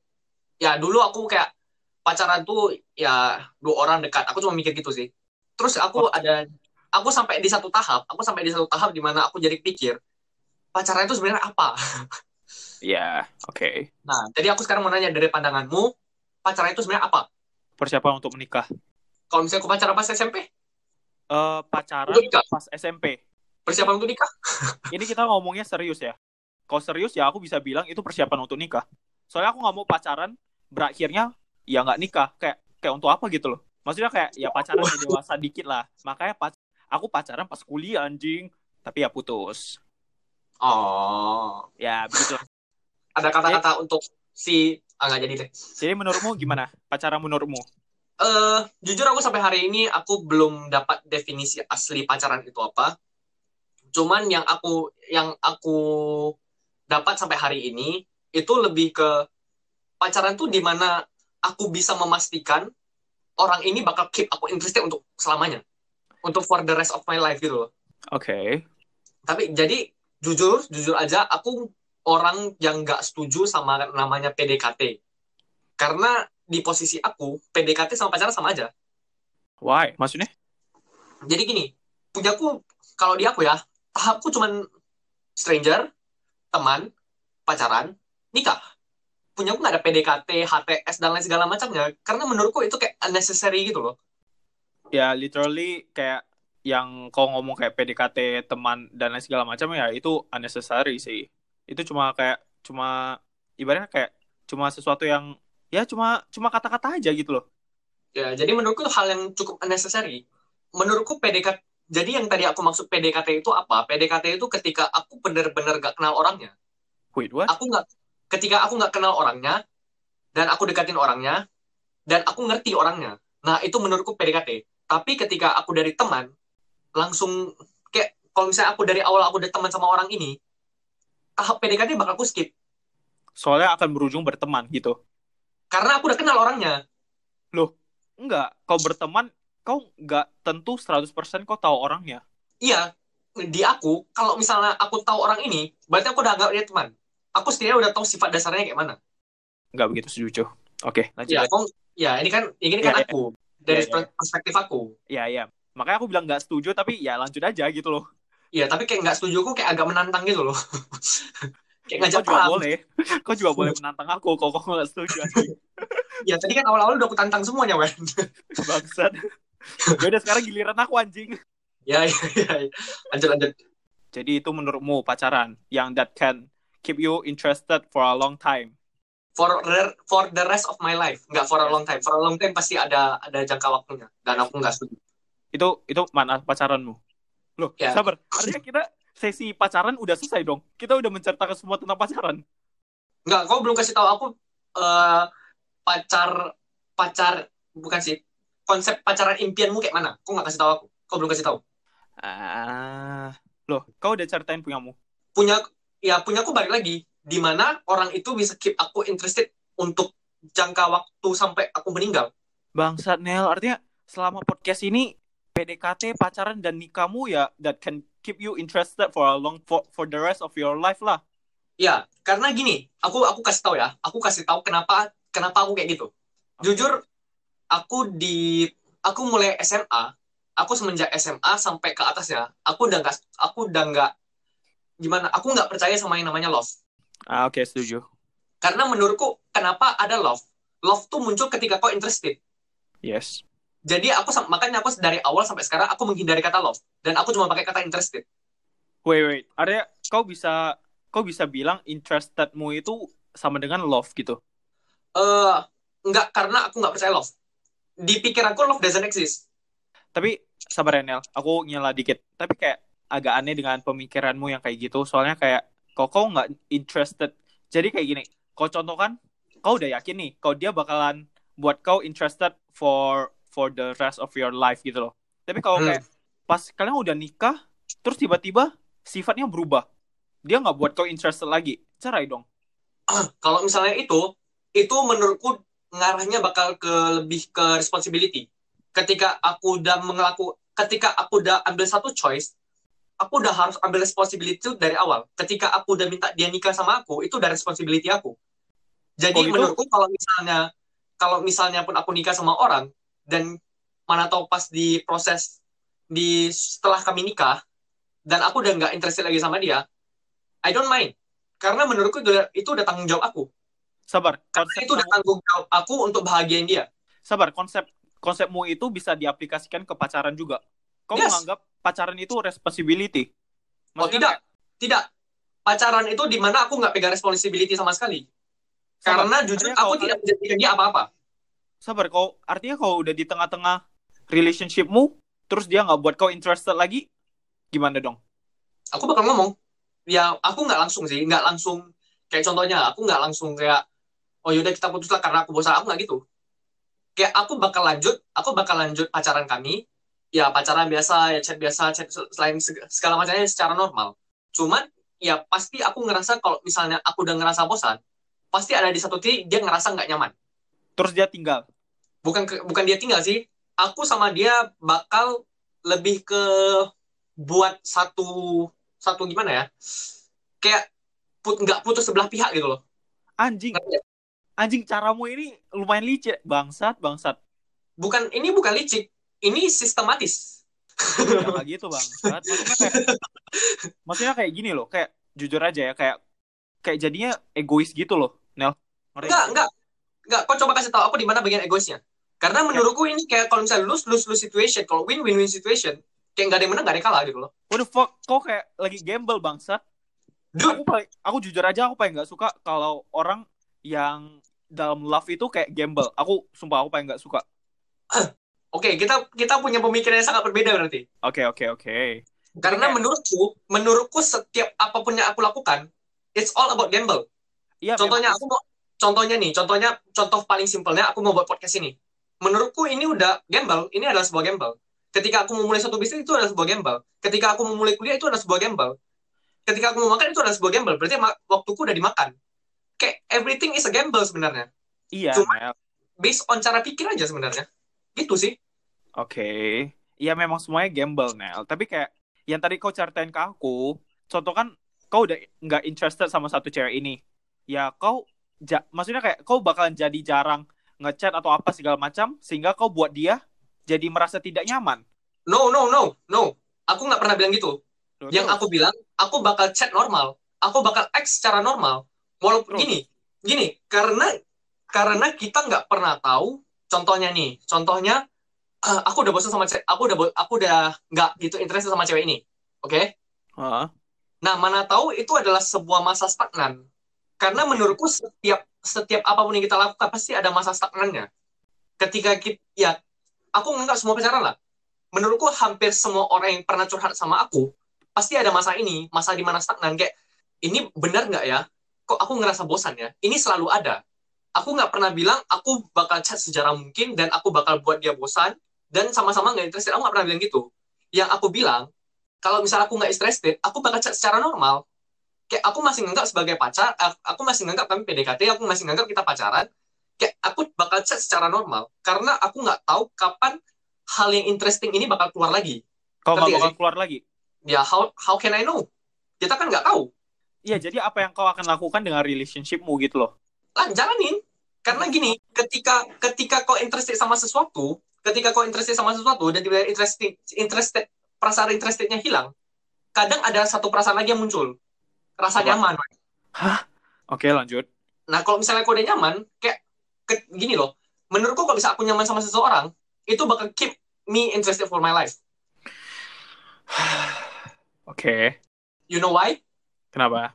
ya dulu aku kayak pacaran tuh, ya dua orang dekat. Aku cuma mikir gitu sih. Terus aku oh. ada, aku sampai di satu tahap, aku sampai di satu tahap di mana aku jadi pikir, pacaran itu sebenarnya apa? Ya, yeah, oke. Okay. Nah, jadi aku sekarang mau nanya dari pandanganmu, pacaran itu sebenarnya apa? Persiapan untuk menikah. Kalau misalnya aku pacaran pas S M P? Uh, pacaran pas S M P. Persiapan untuk nikah. Ini kita ngomongnya serius ya. Kalau serius ya aku bisa bilang itu persiapan untuk nikah. Soalnya aku nggak mau pacaran berakhirnya ya nggak nikah. Kayak kayak untuk apa gitu loh. Maksudnya kayak ya pacaran ya dewasa dikit lah. Makanya pac- aku pacaran pas kuliah anjing. Tapi ya putus. Oh. Ya begitu. Ada kata-kata jadi, untuk si ah nggak jadi deh. Jadi menurutmu gimana? Pacaran menurutmu? Uh, jujur aku sampai hari ini aku belum dapat definisi asli pacaran itu apa. Cuman yang aku yang aku dapat sampai hari ini itu lebih ke pacaran tuh di mana aku bisa memastikan orang ini bakal keep aku interested untuk selamanya, untuk for the rest of my life gitu loh. Oke. Okay. Tapi jadi jujur jujur aja aku orang yang nggak setuju sama namanya P D K T karena di posisi aku, P D K T sama pacaran sama aja. Why? Maksudnya? Jadi gini, punyaku, kalau di aku ya, tahapku cuman stranger, teman, pacaran, nikah. Punyaku nggak ada P D K T, H T S, dan lain segala macamnya. Karena menurutku itu kayak unnecessary gitu loh. Ya, literally kayak yang kau ngomong kayak P D K T, teman, dan lain segala macamnya, ya itu unnecessary sih. Itu cuma kayak, cuma, ibaratnya kayak, cuma sesuatu yang ya cuma cuma kata-kata aja gitu loh. Ya, jadi menurutku hal yang cukup unnecessary. Menurutku P D K T, jadi yang tadi aku maksud P D K T itu apa? P D K T itu ketika aku benar-benar gak kenal orangnya. Wait, what? Aku gak, ketika aku gak kenal orangnya, dan aku deketin orangnya, dan aku ngerti orangnya. Nah, itu menurutku P D K T. Tapi ketika aku dari teman, langsung kayak, kalau misalnya aku dari awal aku udah teman sama orang ini, tahap P D K T bakal aku skip. Soalnya akan berujung berteman gitu. Karena aku udah kenal orangnya. Loh, enggak. Kau berteman, kau enggak tentu seratus persen kau tahu orangnya. Iya. Di aku, kalau misalnya aku tahu orang ini, berarti aku udah anggap dia teman. Aku setidaknya udah tahu sifat dasarnya kayak mana. Enggak begitu setuju. Oke, lanjut. Ya, kau, ya ini kan, ini ya, kan ya, aku. Dari ya, ya. perspektif aku. Iya, iya. Makanya aku bilang enggak setuju, tapi ya lanjut aja gitu loh. Iya, tapi kayak enggak setuju aku kayak agak menantang gitu loh. Kau juga boleh, kau juga boleh menantang aku, kau kau nggak setuju. Ya tadi kan awal-awal udah aku tantang semuanya, Wen. Bangsat. Ya udah sekarang giliran aku anjing. Ya, ya, ya. Lanjut, lanjut. Jadi itu menurutmu pacaran yang that can keep you interested for a long time. For the, for the rest of my life, nggak for a long time. For a long time pasti ada ada jangka waktunya. Dan aku nggak setuju. Itu itu mana pacaranmu? Loh, ya. Sabar. Artinya kita sesi pacaran udah selesai dong. Kita udah menceritakan semua tentang pacaran. Enggak, kau belum kasih tahu aku uh, pacar pacar bukan sih. Konsep pacaran impianmu kayak mana? Kau enggak kasih tahu aku. Kau belum kasih tahu. Ah, loh, kau udah ceritain punyamu. Punya ya punyaku balik lagi di mana orang itu bisa keep aku interested untuk jangka waktu sampai aku meninggal. Bangsat Nel, artinya selama podcast ini P D K T, pacaran dan nikahmu ya that can keep you interested for a long for, for the rest of your life lah. Ya, karena gini, aku aku kasih tahu ya, aku kasih tahu kenapa kenapa aku kayak gitu. Okay. Jujur, aku di aku mulai S M A, aku semenjak S M A sampai ke atasnya, aku udah nggak, aku udah nggak, gimana? Aku nggak percaya sama yang namanya love. Ah, oke, okay, setuju. Karena menurutku, kenapa ada love? Love tuh muncul ketika kau interested. Yes. Jadi aku makanya aku dari awal sampai sekarang aku menghindari kata love dan aku cuma pakai kata interested. Wait, wait, Arya, kau bisa, kau bisa bilang interestedmu itu sama dengan love gitu? Eh, uh, enggak, karena aku nggak percaya love. Di pikiranku love doesn't exist. Tapi sabar Nel, aku nyela dikit. Tapi kayak agak aneh dengan pemikiranmu yang kayak gitu. Soalnya kayak kau kau nggak interested. Jadi kayak gini, kau contohkan, kau udah yakin nih, kau dia bakalan buat kau interested for for the rest of your life gitu loh. Tapi kalau kayak hmm. pas kalian udah nikah, terus tiba-tiba sifatnya berubah, dia nggak buat kau interested lagi, cerai dong. Kalau misalnya itu, itu menurutku ngarahnya bakal ke lebih ke responsibility. Ketika aku udah mengelaku, ketika aku udah ambil satu choice, aku udah harus ambil responsibility itu dari awal. Ketika aku udah minta dia nikah sama aku, itu udah responsibility aku. Jadi oh, gitu? Menurutku kalau misalnya, kalau misalnya pun aku nikah sama orang, dan mana tahu pas di proses di setelah kami nikah dan aku udah nggak interested lagi sama dia, I don't mind, karena menurutku itu udah, itu udah tanggung jawab aku. Sabar, karena itu udah tanggung jawab aku untuk bahagiain dia. Sabar, konsep konsepmu itu bisa diaplikasikan ke pacaran juga. Kau yes. menganggap pacaran itu responsibility? Maksudnya oh tidak, kayak... tidak. Pacaran itu di mana aku nggak pegang responsibility sama sekali. Sabar, karena jujur aku tidak kau... menjadikan dia apa-apa. Sabar, kau artinya kau udah di tengah-tengah relationshipmu, terus dia nggak buat kau interested lagi, gimana dong? Aku bakal ngomong, ya aku nggak langsung sih, nggak langsung kayak contohnya, aku nggak langsung kayak, oh yaudah kita putus lah karena aku bosan, aku nggak gitu. Kayak aku bakal lanjut, aku bakal lanjut pacaran kami, ya pacaran biasa, ya chat biasa, chat selain segala macamnya secara normal. Cuman ya pasti aku ngerasa kalau misalnya aku udah ngerasa bosan, pasti ada di satu titik dia ngerasa nggak nyaman. Terus dia tinggal? Bukan bukan dia tinggal sih. Aku sama dia bakal lebih ke buat satu satu gimana ya? Kayak put nggak putus sebelah pihak gitu loh. Anjing. Anjing, caramu ini lumayan licik, bangsat, bangsat. Bukan, ini bukan licik. Ini sistematis. Ya nggak gitu, bangsat. Maksudnya kayak, maksudnya kayak gini loh, kayak jujur aja ya, kayak kayak jadinya egois gitu loh, Nel. Enggak, enggak. Enggak, kau coba kasih tahu aku di mana bagian egoisnya. Karena menurutku ini kayak kalau misalnya lose lose lose situation, kalau win win win situation, kayak nggak ada yang menang, nggak ada yang kalah gitu loh. What the fuck, kau kayak lagi gamble bangsat. Dude. Aku paling, aku jujur aja aku paling nggak suka kalau orang yang dalam love itu kayak gamble. Aku sumpah aku paling nggak suka. Oke, okay, kita kita punya pemikiran yang sangat berbeda berarti. Oke okay, oke okay, oke. Okay. Karena okay. menurutku menurutku setiap apapun yang aku lakukan, it's all about gamble. Iya. Contohnya memang. aku mau Contohnya nih, contohnya contoh paling simpelnya aku mau buat podcast ini. Menurutku ini udah gamble, ini adalah sebuah gamble. Ketika aku memulai suatu bisnis itu adalah sebuah gamble. Ketika aku memulai kuliah itu adalah sebuah gamble. Ketika aku mau makan itu adalah sebuah gamble. Berarti waktuku udah dimakan. Kayak everything is a gamble sebenarnya. Iya. Cuma based on cara pikir aja sebenarnya. Gitu sih. Oke. Okay. Ya memang semuanya gamble, Nel. Tapi kayak yang tadi kau ceritain ke aku, contoh kan kau udah nggak interested sama satu cewek ini. Ya kau Ja, maksudnya kayak kau bakalan jadi jarang ngechat atau apa segala macam sehingga kau buat dia jadi merasa tidak nyaman. No no no no, aku nggak pernah bilang gitu. Terus. Yang aku bilang, aku bakal chat normal, aku bakal act secara normal. Walaupun Terus. gini, gini karena karena kita nggak pernah tahu. Contohnya nih, contohnya uh, aku udah bosan sama cewek, aku udah aku udah nggak gitu interest sama cewek ini, oke? Okay? Uh-huh. Nah mana tahu itu adalah sebuah masa stagnan. Karena menurutku setiap setiap apapun yang kita lakukan pasti ada masa stagnannya. Ketika kita, ya, aku nggak semua pacaran lah. Menurutku hampir semua orang yang pernah curhat sama aku pasti ada masa ini, masa di mana stagnan. Kayak ini benar nggak ya? Kok aku ngerasa bosan ya? Ini selalu ada. Aku nggak pernah bilang aku bakal chat sejarah mungkin dan aku bakal buat dia bosan dan sama-sama nggak interested. Aku nggak pernah bilang gitu. Yang aku bilang kalau misalnya aku nggak interested, aku bakal chat secara normal. Kayak aku masih nganggap sebagai pacar, aku masih nganggap kami P D K T, aku masih nganggap kita pacaran, kayak aku bakal chat secara normal. Karena aku nggak tahu kapan hal yang interesting ini bakal keluar lagi. Kau nggak bakal sih? keluar lagi? Ya, how, how can I know? Kita kan nggak tahu. Iya, jadi apa yang kau akan lakukan dengan relationshipmu gitu loh? Lah, jalanin. Karena gini, ketika ketika kau interested sama sesuatu, ketika kau interested sama sesuatu dan tiba-tiba interested, interested, perasaan interestednya hilang, kadang ada satu perasaan lagi yang muncul, rasa nyaman. Hah? Oke, lanjut. Nah, kalau misalnya kau udah nyaman, kayak ke, gini loh, menurutku kalau bisa aku nyaman sama seseorang, itu bakal keep me interested for my life. Oke. Okay. You know why? Kenapa?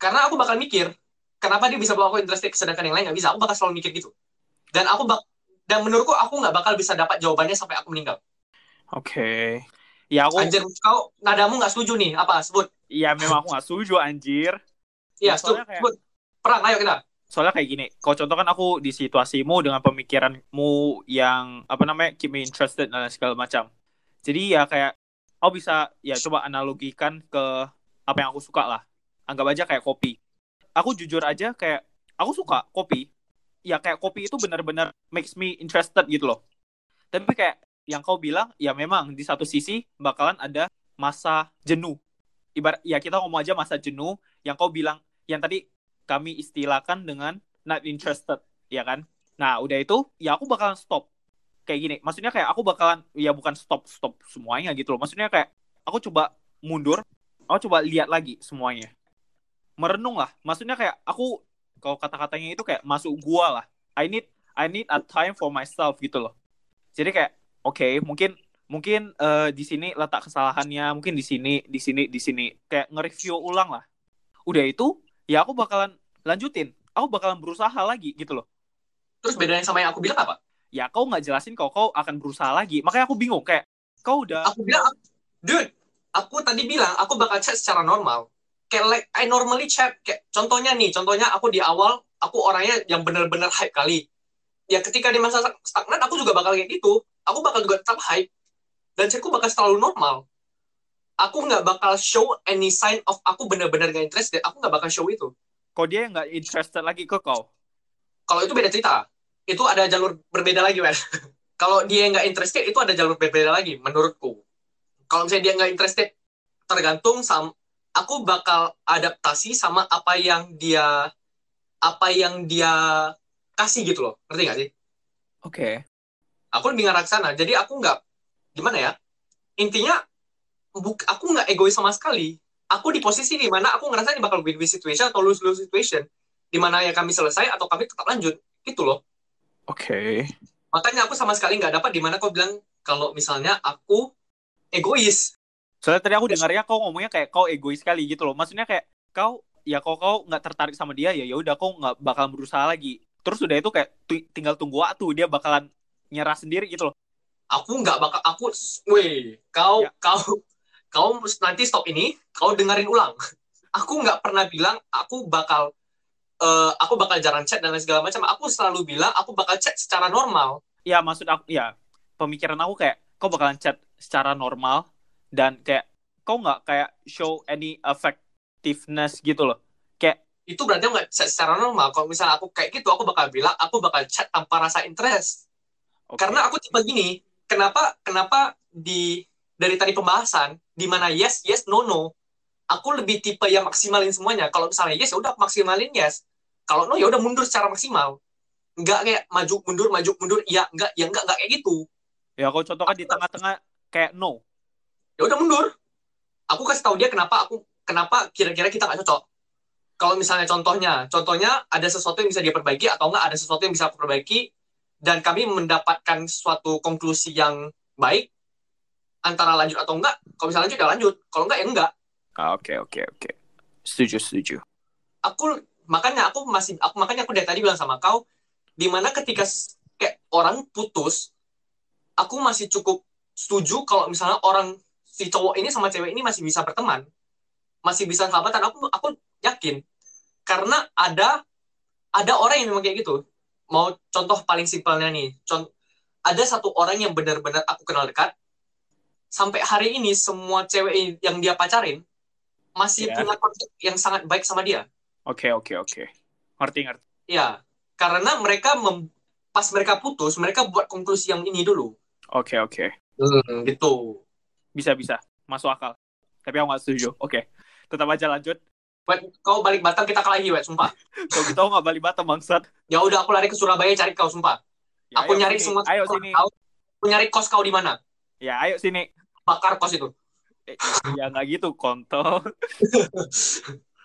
Karena aku bakal mikir, kenapa dia bisa bawa aku interested, sedangkan yang lain nggak bisa. Aku bakal selalu mikir gitu. Dan aku bak dan menurutku aku nggak bakal bisa dapat jawabannya sampai aku meninggal. Oke. Okay. Ya aku. Anjir, kau nadamu nggak setuju nih? Apa sebut? Iya, memang aku nggak setuju, anjir. Iya, nah, setuju. Kayak... Perang, ayo kita. Soalnya kayak gini, kau contohkan aku di situasimu dengan pemikiranmu yang apa namanya keep me interested dan segala macam. Jadi ya kayak, aku bisa ya coba analogikan ke apa yang aku suka lah. Anggap aja kayak kopi. Aku jujur aja kayak aku suka kopi. Ya kayak kopi itu benar-benar makes me interested gitu loh. Tapi kayak yang kau bilang, ya memang di satu sisi bakalan ada masa jenuh. Ibarat ya kita ngomong aja masa jenuh yang kau bilang, yang tadi kami istilahkan dengan not interested, ya kan? Nah, udah itu, ya aku bakalan stop. Kayak gini, maksudnya kayak aku bakalan, ya bukan stop-stop semuanya gitu loh. Maksudnya kayak, aku coba mundur, aku coba lihat lagi semuanya. Merenung lah, maksudnya kayak aku, kalau kata-katanya itu kayak masuk gua lah. I need I need a time for myself gitu loh. Jadi kayak, oke, okay, mungkin mungkin uh, di sini letak kesalahannya, mungkin di sini, di sini, di sini. Kayak nge-review ulang lah. Udah itu, ya aku bakalan lanjutin. Aku bakalan berusaha lagi gitu loh. Terus bedanya sama yang aku bilang apa? Ya kau gak jelasin kau, kau akan berusaha lagi. Makanya aku bingung kayak, kau udah... Aku bilang, dude, aku tadi bilang aku bakal chat secara normal. Kayak like, I normally chat. Kayak, contohnya nih, contohnya aku di awal, aku orangnya yang benar-benar hype kali. Ya ketika di masa stagnan, aku juga bakal kayak gitu. Aku bakal juga tetap hype. Dan chatku bakal selalu normal. Aku nggak bakal show any sign of aku benar-benar nggak interested. Aku nggak bakal show itu. Kok dia nggak interested lagi ke kau? Kalau itu beda cerita. Itu ada jalur berbeda lagi, man. Kalau dia nggak interested, itu ada jalur berbeda lagi, menurutku. Kalau misalnya dia nggak interested, tergantung sama... Aku bakal adaptasi sama apa yang dia... Apa yang dia kasih gitu loh. Ngerti nggak sih? Oke. Okay. Aku lebih ngarah ke sana. Jadi aku nggak... Gimana ya? Intinya... Buk, aku nggak egois sama sekali. Aku di posisi di mana aku ngerasa ini bakal win-win situation atau lose-lose situation, di mana ya kami selesai atau kami tetap lanjut, gitu loh. Oke. Okay. Makanya aku sama sekali nggak dapat di mana kau bilang kalau misalnya aku egois. Soalnya tadi aku dengarnya kau ngomongnya kayak kau egois sekali gitu loh. Maksudnya kayak kau ya kau kau nggak tertarik sama dia ya ya udah kau nggak bakal berusaha lagi. Terus udah itu kayak t- tinggal tunggu waktu dia bakalan nyerah sendiri gitu loh. Aku nggak bakal aku, weh kau ya. kau Kau nanti stop ini, kau dengerin ulang. Aku nggak pernah bilang aku bakal, uh, aku bakal jarang chat dan segala macam. Aku selalu bilang aku bakal chat secara normal. Ya maksud aku, ya pemikiran aku kayak kau bakalan chat secara normal dan kayak kau nggak kayak show any effectiveness gitu loh. Kayak itu berarti nggak chat secara normal. Kalau misalnya aku kayak gitu, aku bakal bilang aku bakal chat tanpa rasa interest. Okay. Karena aku tipe gini. Kenapa? Kenapa di dari tadi pembahasan, di mana yes, yes, no, no. Aku lebih tipe yang maksimalin semuanya. Kalau misalnya yes, ya udah maksimalin yes. Kalau no, ya udah mundur secara maksimal. Enggak kayak maju, mundur, maju, mundur. Iya, enggak, ya enggak, enggak kayak gitu. Ya, kalau contohkan aku di tengah-tengah kayak no. Ya udah mundur. Aku kasih tahu dia kenapa aku kenapa kira-kira kita nggak cocok. Kalau misalnya contohnya, contohnya ada sesuatu yang bisa dia perbaiki atau enggak ada sesuatu yang bisa aku perbaiki dan kami mendapatkan suatu konklusi yang baik. Antara lanjut atau enggak, kalau misalnya lanjut, ya lanjut. Kalau enggak, ya enggak. Ah, oke, okay, oke, okay, oke. Okay. Setuju, setuju. Aku, makanya aku masih, aku makanya aku dari tadi bilang sama kau, dimana ketika kayak orang putus, aku masih cukup setuju kalau misalnya orang, si cowok ini sama cewek ini masih bisa berteman. Masih bisa sahabatan. Aku aku yakin. Karena ada, ada orang yang memang kayak gitu. Mau contoh paling simpelnya nih. Contoh, ada satu orang yang benar-benar aku kenal dekat, sampai hari ini semua cewek yang dia pacarin masih yeah. punya kontak yang sangat baik sama dia. Oke, okay, oke, okay, oke. Okay. Ngerti, ngerti. Ya, karena mereka mem- pas mereka putus, mereka buat konklusi yang ini dulu. Oke, okay, oke. Okay. Hmm, gitu. Bisa-bisa, masuk akal. Tapi aku gak setuju. Oke, okay. Tetap aja lanjut. Wait, kau balik Batam kita kelahi, wait, sumpah. Kau kita gak balik Batam, bangsat. Ya udah, aku lari ke Surabaya cari kau, sumpah. Ya, aku ayo, nyari sini. semua. Ayo sini. Kau. nyari kos kau di mana? Ya, ayo sini. Bakar kos itu. Eh, ya nggak gitu, kontol.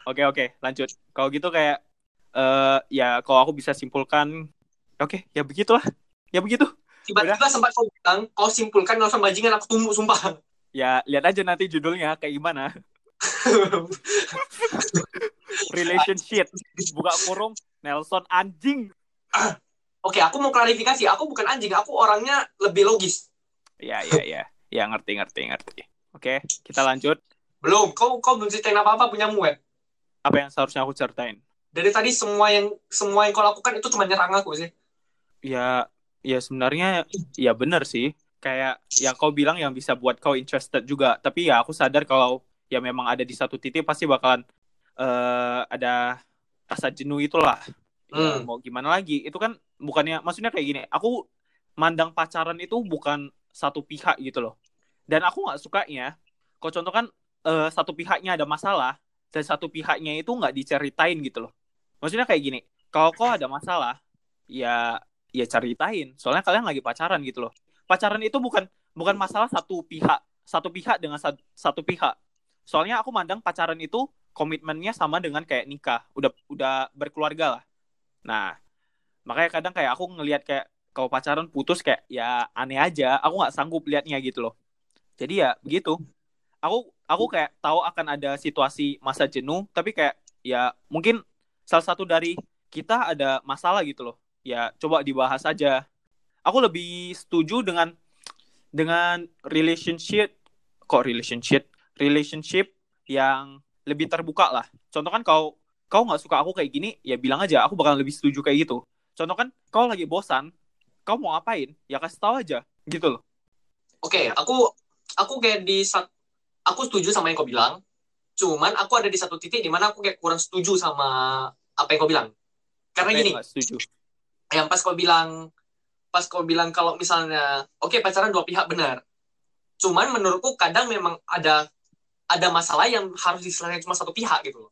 Oke, oke, lanjut. Kalau gitu kayak, uh, ya kalau aku bisa simpulkan, oke, okay, ya begitulah. Ya begitu. Tiba-tiba udah. Sempat kau bilang, kau simpulkan langsung bajingan, aku tumbuk, sumpah. Ya, lihat aja nanti judulnya kayak gimana. Relationship. Buka forum, Nelson anjing. Ah. Oke, okay, aku mau klarifikasi. Aku bukan anjing. Aku orangnya lebih logis. Iya, iya, iya. Ya, ngerti, ngerti, ngerti. Oke, okay, kita lanjut. Belum. Kau kau belum ceritain apa-apa punya mu, Web. Apa yang seharusnya aku ceritain? Dari tadi semua yang semua yang kau lakukan itu cuma nyerang aku sih. Ya, ya sebenarnya ya benar sih. Kayak yang kau bilang yang bisa buat kau interested juga. Tapi ya aku sadar kalau ya memang ada di satu titik pasti bakalan uh, ada rasa jenuh itulah. Ya, hmm. Mau gimana lagi, itu kan bukannya, maksudnya kayak gini, aku mandang pacaran itu bukan satu pihak gitu loh. Dan aku gak sukanya, kalau contoh kan uh, satu pihaknya ada masalah, dan satu pihaknya itu gak diceritain gitu loh. Maksudnya kayak gini, kalau kau ada masalah, ya ya ceritain, soalnya kalian lagi pacaran gitu loh. Pacaran itu bukan bukan masalah satu pihak, satu pihak dengan satu, satu pihak. Soalnya aku mandang pacaran itu komitmennya sama dengan kayak nikah, udah udah berkeluarga lah. Nah, makanya kadang kayak aku ngelihat kayak kalau pacaran putus kayak ya aneh aja, aku nggak sanggup liatnya gitu loh. Jadi ya begitu. Aku aku kayak tahu akan ada situasi masa jenuh, tapi kayak ya mungkin salah satu dari kita ada masalah gitu loh. Ya coba dibahas aja. Aku lebih setuju dengan dengan relationship kok relationship, relationship yang lebih terbuka lah. Contoh kan kalau kau gak suka aku kayak gini, ya bilang aja, aku bakal lebih setuju kayak gitu. Contoh kan, kau lagi bosan, kau mau ngapain, ya kasih tahu aja, gitu loh. Oke, okay, aku aku kayak di, aku setuju sama yang kau bilang, cuman aku ada di satu titik di mana aku kayak kurang setuju sama apa yang kau bilang. Karena gini, yang pas kau bilang, pas kau bilang kalau misalnya, oke okay, pacaran dua pihak benar, cuman menurutku kadang memang ada ada masalah yang harus diselesaikan cuma satu pihak gitu loh.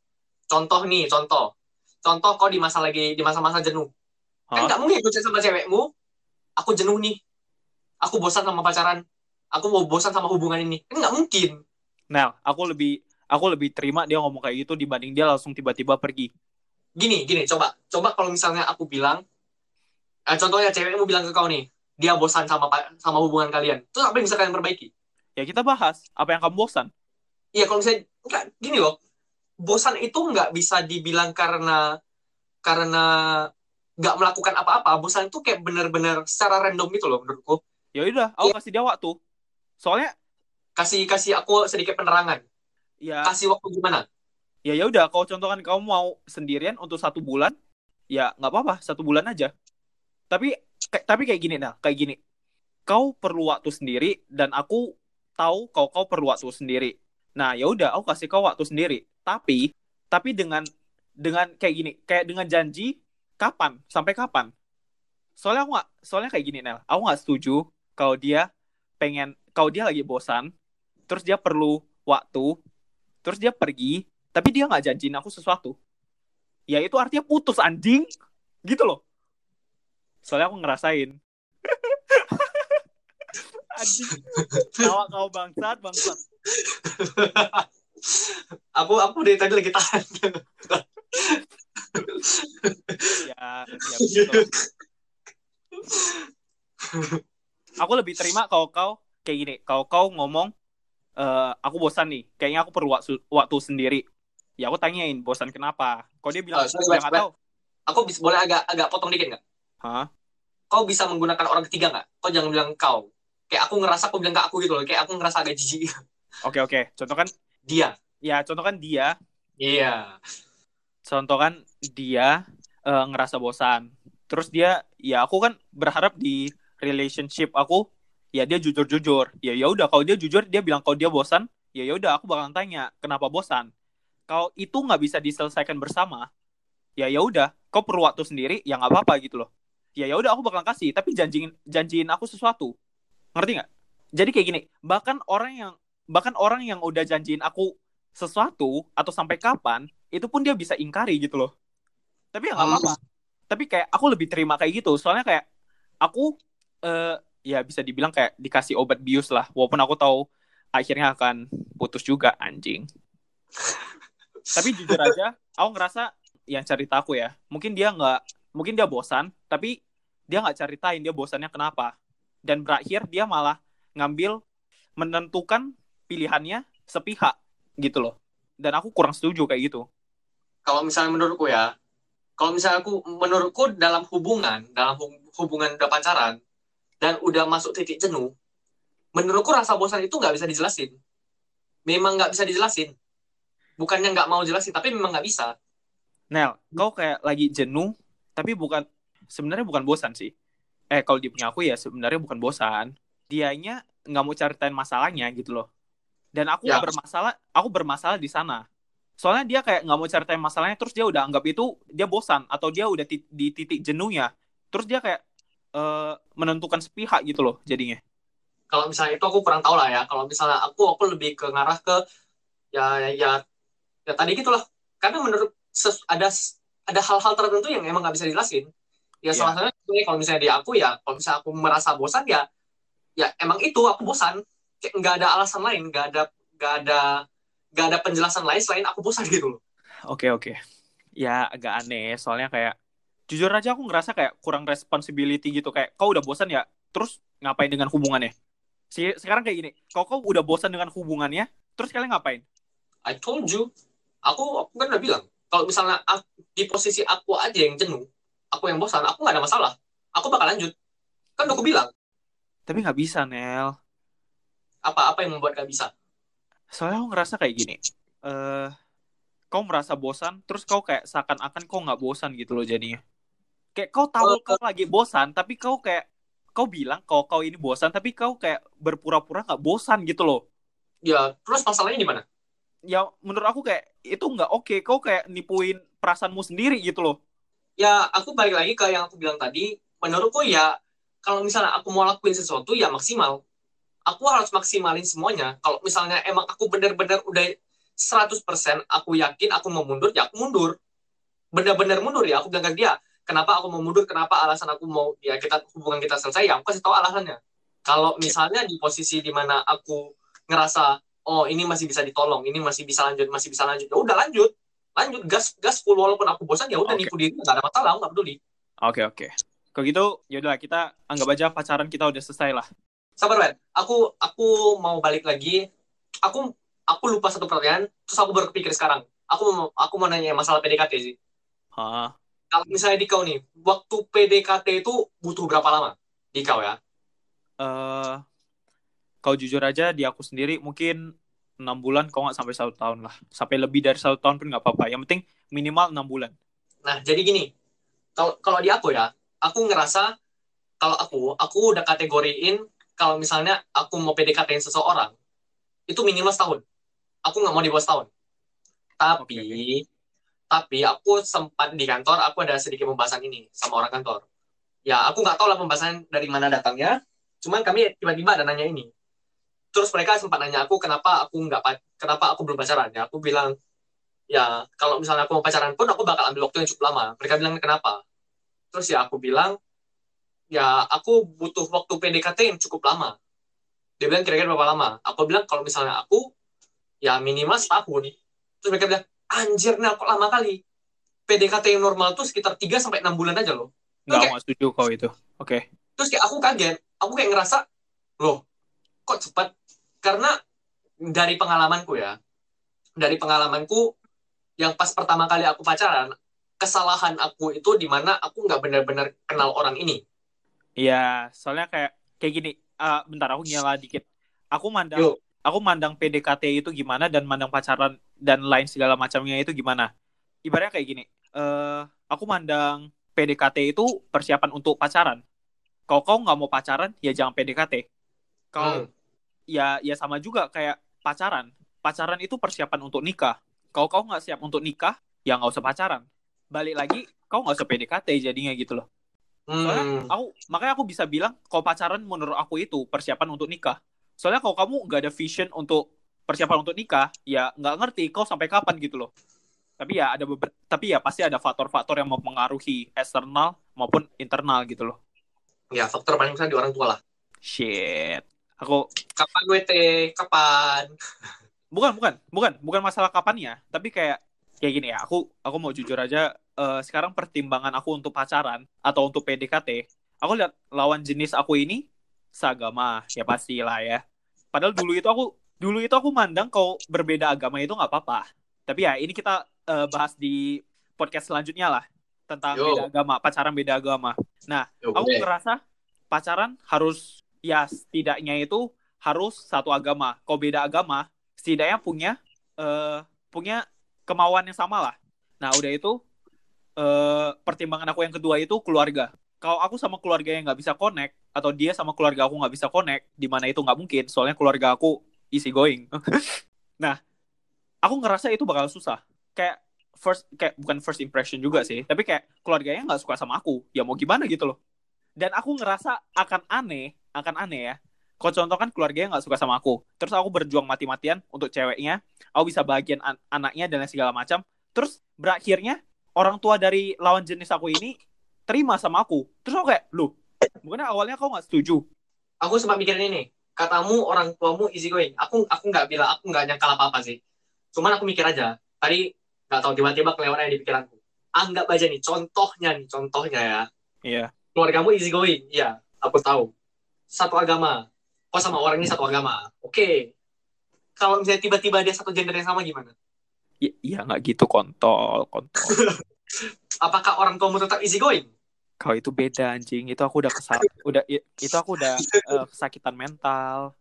Contoh nih, contoh. Contoh kau di masa lagi di masa-masa jenuh. Huh? Kan nggak mungkin gue chat sama cewekmu, aku jenuh nih. Aku bosan sama pacaran. Aku mau bosan sama hubungan ini. Kan nggak mungkin. Nah, aku lebih aku lebih terima dia ngomong kayak gitu dibanding dia langsung tiba-tiba pergi. Gini, gini, coba. Coba kalau misalnya aku bilang, eh, contohnya cewekmu bilang ke kau nih, dia bosan sama sama hubungan kalian. Terus apa yang bisa kalian perbaiki? Ya kita bahas apa yang kamu bosan. Iya, kalau misalnya enggak gini loh. Bosan itu nggak bisa dibilang karena karena nggak melakukan apa-apa. Bosan itu kayak benar-benar secara random gitu loh menurutku. Ya udah, aku ya. Kasih dia waktu. Soalnya kasih kasih aku sedikit penerangan. Ya. Kasih waktu gimana? Ya ya udah, kalau contohkan kamu mau sendirian untuk satu bulan, ya nggak apa-apa, satu bulan aja. Tapi k- tapi kayak gini nah, kayak gini. Kau perlu waktu sendiri dan aku tahu kau kau perlu waktu sendiri. Nah ya udah, aku kasih kau waktu sendiri. Tapi, tapi dengan dengan kayak gini, kayak dengan janji kapan, sampai kapan. Soalnya aku gak, soalnya kayak gini Nel, aku nggak setuju kalau dia pengen, kalau dia lagi bosan, terus dia perlu waktu, terus dia pergi, tapi dia nggak janjiin aku sesuatu. Ya itu artinya putus anjing, gitu loh. Soalnya aku ngerasain. Anjing, awak kau bangsat, bangsat. aku aku dari tadi lagi tahan. ya, ya betul. Aku lebih terima kalau kau kayak gini, kalau kau ngomong, e, aku bosan nih, kayaknya aku perlu waktu, waktu sendiri. Ya aku tanyain, bosan kenapa? Kau dia bilang, oh, sorry, nggak tahu. Aku bisa, boleh agak agak potong dikit nggak? Hah? Kau bisa menggunakan orang ketiga nggak? Kau jangan bilang kau. Kayak aku ngerasa kau bilang ke aku gitu loh, kayak aku ngerasa agak jijik. Oke oke, contoh kan. Dia. Ya, contoh kan dia. Iya. Contoh kan dia e, ngerasa bosan. Terus dia, ya aku kan berharap di relationship aku, ya dia jujur-jujur. Ya ya udah, kalau dia jujur, dia bilang kalau dia bosan, ya ya udah aku bakalan tanya, kenapa bosan? Kalau itu nggak bisa diselesaikan bersama, ya ya udah, kau perlu waktu sendiri, ya nggak apa-apa gitu loh. Ya ya udah aku bakalan kasih, tapi janjiin janjiin aku sesuatu. Ngerti nggak? Jadi kayak gini, bahkan orang yang Bahkan orang yang udah janjiin aku sesuatu atau sampai kapan, itu pun dia bisa ingkari gitu loh. Tapi ya gak apa-apa. Tapi kayak aku lebih terima kayak gitu. Soalnya kayak aku, eh, ya bisa dibilang kayak dikasih obat bius lah, walaupun aku tahu akhirnya akan putus juga, anjing. Tapi jujur aja, aku ngerasa yang cerita aku ya, mungkin dia nggak, mungkin dia bosan, tapi dia nggak ceritain dia bosannya kenapa. Dan berakhir dia malah ngambil menentukan pilihannya sepihak gitu loh. Dan aku kurang setuju kayak gitu. Kalau misalnya menurutku ya, kalau misalnya aku menurutku dalam hubungan, dalam hubungan udah pacaran dan udah masuk titik jenuh, menurutku rasa bosan itu nggak bisa dijelasin. Memang nggak bisa dijelasin. Bukannya nggak mau jelasin, tapi memang nggak bisa. Nel, kau kayak lagi jenuh, tapi bukan, sebenarnya bukan bosan sih. Eh, kalau dia punya aku ya sebenarnya bukan bosan. Dianya nggak mau ceritain masalahnya gitu loh. Dan aku ya. bermasalah, aku bermasalah di sana. Soalnya dia kayak nggak mau ceritain masalahnya, terus dia udah anggap itu dia bosan atau dia udah tit- di titik jenuhnya. Terus dia kayak uh, menentukan sepihak gitu loh jadinya. Kalau misalnya itu aku kurang tahu lah ya. Kalau misalnya aku, aku lebih ke ngarah ke ya ya. ya ya tadi gitulah, karena menurut ses- ada ada hal-hal tertentu yang emang nggak bisa dijelasin ya, yeah. Salah satunya kalau misalnya di aku ya, kalau misalnya aku merasa bosan ya ya emang itu aku bosan, nggak ada alasan lain, nggak ada nggak ada nggak ada penjelasan lain selain aku bosan gitu loh. Oke okay, oke okay. Ya agak aneh soalnya, kayak jujur aja aku ngerasa kayak kurang responsibility gitu, kayak kau udah bosan ya terus ngapain dengan hubungannya sih sekarang kayak gini, kau kau udah bosan dengan hubungannya terus kalian ngapain? I told you. Aku, aku kan udah bilang, kalau misalnya aku, di posisi aku aja yang jenuh, aku yang bosan, aku gak ada masalah. Aku bakal lanjut. Kan udah aku bilang. Tapi gak bisa, Nel. Apa-apa yang membuat gak bisa? Soalnya aku ngerasa kayak gini. Uh, kau merasa bosan, terus kau kayak seakan-akan kau gak bosan gitu loh jadinya. Kayak kau tahu uh, kau lagi bosan, tapi kau kayak, kau bilang kau kau ini bosan, tapi kau kayak berpura-pura gak bosan gitu loh. Ya, terus masalahnya di mana? Ya menurut aku kayak itu nggak oke, kau kayak nipuin perasaanmu sendiri gitu loh. Ya aku balik lagi ke yang aku bilang tadi, menurutku ya kalau misalnya aku mau lakuin sesuatu ya maksimal, aku harus maksimalin semuanya. Kalau misalnya emang aku benar-benar udah seratus persen aku yakin aku mau mundur, ya aku mundur, benar-benar mundur. Ya aku bilang ke dia kenapa aku mau mundur, kenapa alasan aku mau ya kita hubungan kita selesai, ya aku kasih tahu alasannya. Kalau misalnya di posisi dimana aku ngerasa oh ini masih bisa ditolong, ini masih bisa lanjut, masih bisa lanjut. Ya udah lanjut, lanjut gas gas full walaupun aku bosan, ya udah okay. Nipu diri nggak ada masalah, nggak peduli. Oke okay, oke. Okay. Kalau gitu yaudah kita anggap aja pacaran kita udah selesai lah. Sabar Ben, aku aku mau balik lagi. Aku aku lupa satu pertanyaan, terus aku baru kepikir sekarang. Aku aku mau nanya masalah P D K T sih. Hah. Kalau misalnya di kau nih, waktu P D K T itu butuh berapa lama di kau ya? Eh. Uh... Kau jujur aja di aku sendiri mungkin enam bulan, kau nggak sampai satu tahun lah. Sampai lebih dari satu tahun pun nggak apa-apa. Yang penting minimal enam bulan. Nah, jadi gini. Kalau kalau di aku ya, aku ngerasa kalau aku, aku udah kategoriin kalau misalnya aku mau P D K T-in seseorang, itu minimal setahun. Aku nggak mau di bawah setahun. Tapi, okay, okay. tapi aku sempat di kantor, aku ada sedikit pembahasan ini sama orang kantor. Ya, aku nggak tahu lah pembahasan dari mana datangnya. Cuman kami tiba-tiba ada nanya ini. Terus mereka sempat nanya aku kenapa aku nggak kenapa aku belum pacaran. Ya aku bilang ya kalau misalnya aku mau pacaran pun aku bakal ambil waktu yang cukup lama. Mereka bilang kenapa? Terus ya aku bilang ya aku butuh waktu P D K T yang cukup lama. Dia bilang kira-kira berapa lama? Aku bilang kalau misalnya aku ya minimal setahun. Terus mereka bilang anjir Nel kok lama kali. P D K T yang normal tuh sekitar tiga sampai enam bulan aja loh. Nggak mau setuju kau itu. Oke. Okay. Terus kayak aku kaget. Aku kayak ngerasa loh kok cepat. Karena dari pengalamanku ya, dari pengalamanku yang pas pertama kali aku pacaran, kesalahan aku itu di mana aku nggak benar-benar kenal orang ini. Iya, soalnya kayak kayak gini. Uh, bentar aku nyala dikit. Aku mandang, Yo. aku mandang P D K T itu gimana dan mandang pacaran dan lain segala macamnya itu gimana. Ibaratnya kayak gini. Uh, aku mandang P D K T itu persiapan untuk pacaran. Kalau kau nggak mau pacaran, ya jangan P D K T. Kau hmm. Ya, ya sama juga kayak pacaran. Pacaran itu persiapan untuk nikah. Kalau kau nggak siap untuk nikah, ya nggak usah pacaran. Balik lagi, kau nggak usah P D K T jadinya gitu loh. Soalnya hmm. aku, makanya aku bisa bilang, kalau pacaran menurut aku itu persiapan untuk nikah. Soalnya kalau kamu nggak ada vision untuk persiapan untuk nikah, ya nggak ngerti kau sampai kapan gitu loh. Tapi ya ada beber- tapi ya pasti ada faktor-faktor yang mempengaruhi eksternal maupun internal gitu loh. Ya faktor paling besar di orang tua lah. Shit. Aku kapan gue teh kapan? Bukan, bukan, bukan, bukan masalah kapannya, tapi kayak kayak gini ya. Aku aku mau jujur aja, uh, sekarang pertimbangan aku untuk pacaran atau untuk P D K T, aku lihat lawan jenis aku ini seagama, ya pastilah ya. Padahal dulu itu aku dulu itu aku mandang kalau berbeda agama itu enggak apa-apa. Tapi ya ini kita uh, bahas di podcast selanjutnya lah tentang Yo. beda agama, pacaran beda agama. Nah, Yo, aku okay. ngerasa pacaran harus ya setidaknya itu harus satu agama. Kalau beda agama, setidaknya punya uh, punya kemauan yang sama lah. Nah, udah itu uh, pertimbangan aku yang kedua itu keluarga. Kalau aku sama keluarga yang nggak bisa connect, atau dia sama keluarga aku nggak bisa connect, di mana itu nggak mungkin, soalnya keluarga aku easy going. Nah, aku ngerasa itu bakal susah. Kayak first, kayak bukan first impression juga sih, tapi kayak keluarganya nggak suka sama aku, ya mau gimana gitu loh. Dan aku ngerasa akan aneh, akan aneh ya. Kalau contoh kan keluarganya nggak suka sama aku, terus aku berjuang mati-matian untuk ceweknya, aku bisa bahagian an- anaknya dan segala macam. Terus berakhirnya orang tua dari lawan jenis aku ini terima sama aku. Terus aku kayak, loh, bukannya awalnya kau gak setuju. Aku sempat mikirin ini, katamu orang tuamu easy going. Aku aku gak bilang, aku gak nyangkal apa-apa sih. Cuman aku mikir aja, tadi gak tahu tiba-tiba kelewatan yang di pikiranku. Anggap aja nih, contohnya nih, contohnya ya. Iya. Keluargamu easy going, iya, aku tahu. Satu agama, kau sama orang ini satu agama. Oke. Okay. Kalau misalnya tiba-tiba dia satu gender yang sama gimana? Ya, iya gak gitu, kontol, kontol. Apakah orang tuamu tetap easy going? Kau itu beda anjing, itu aku udah kesal, udah itu aku udah uh, kesakitan mental.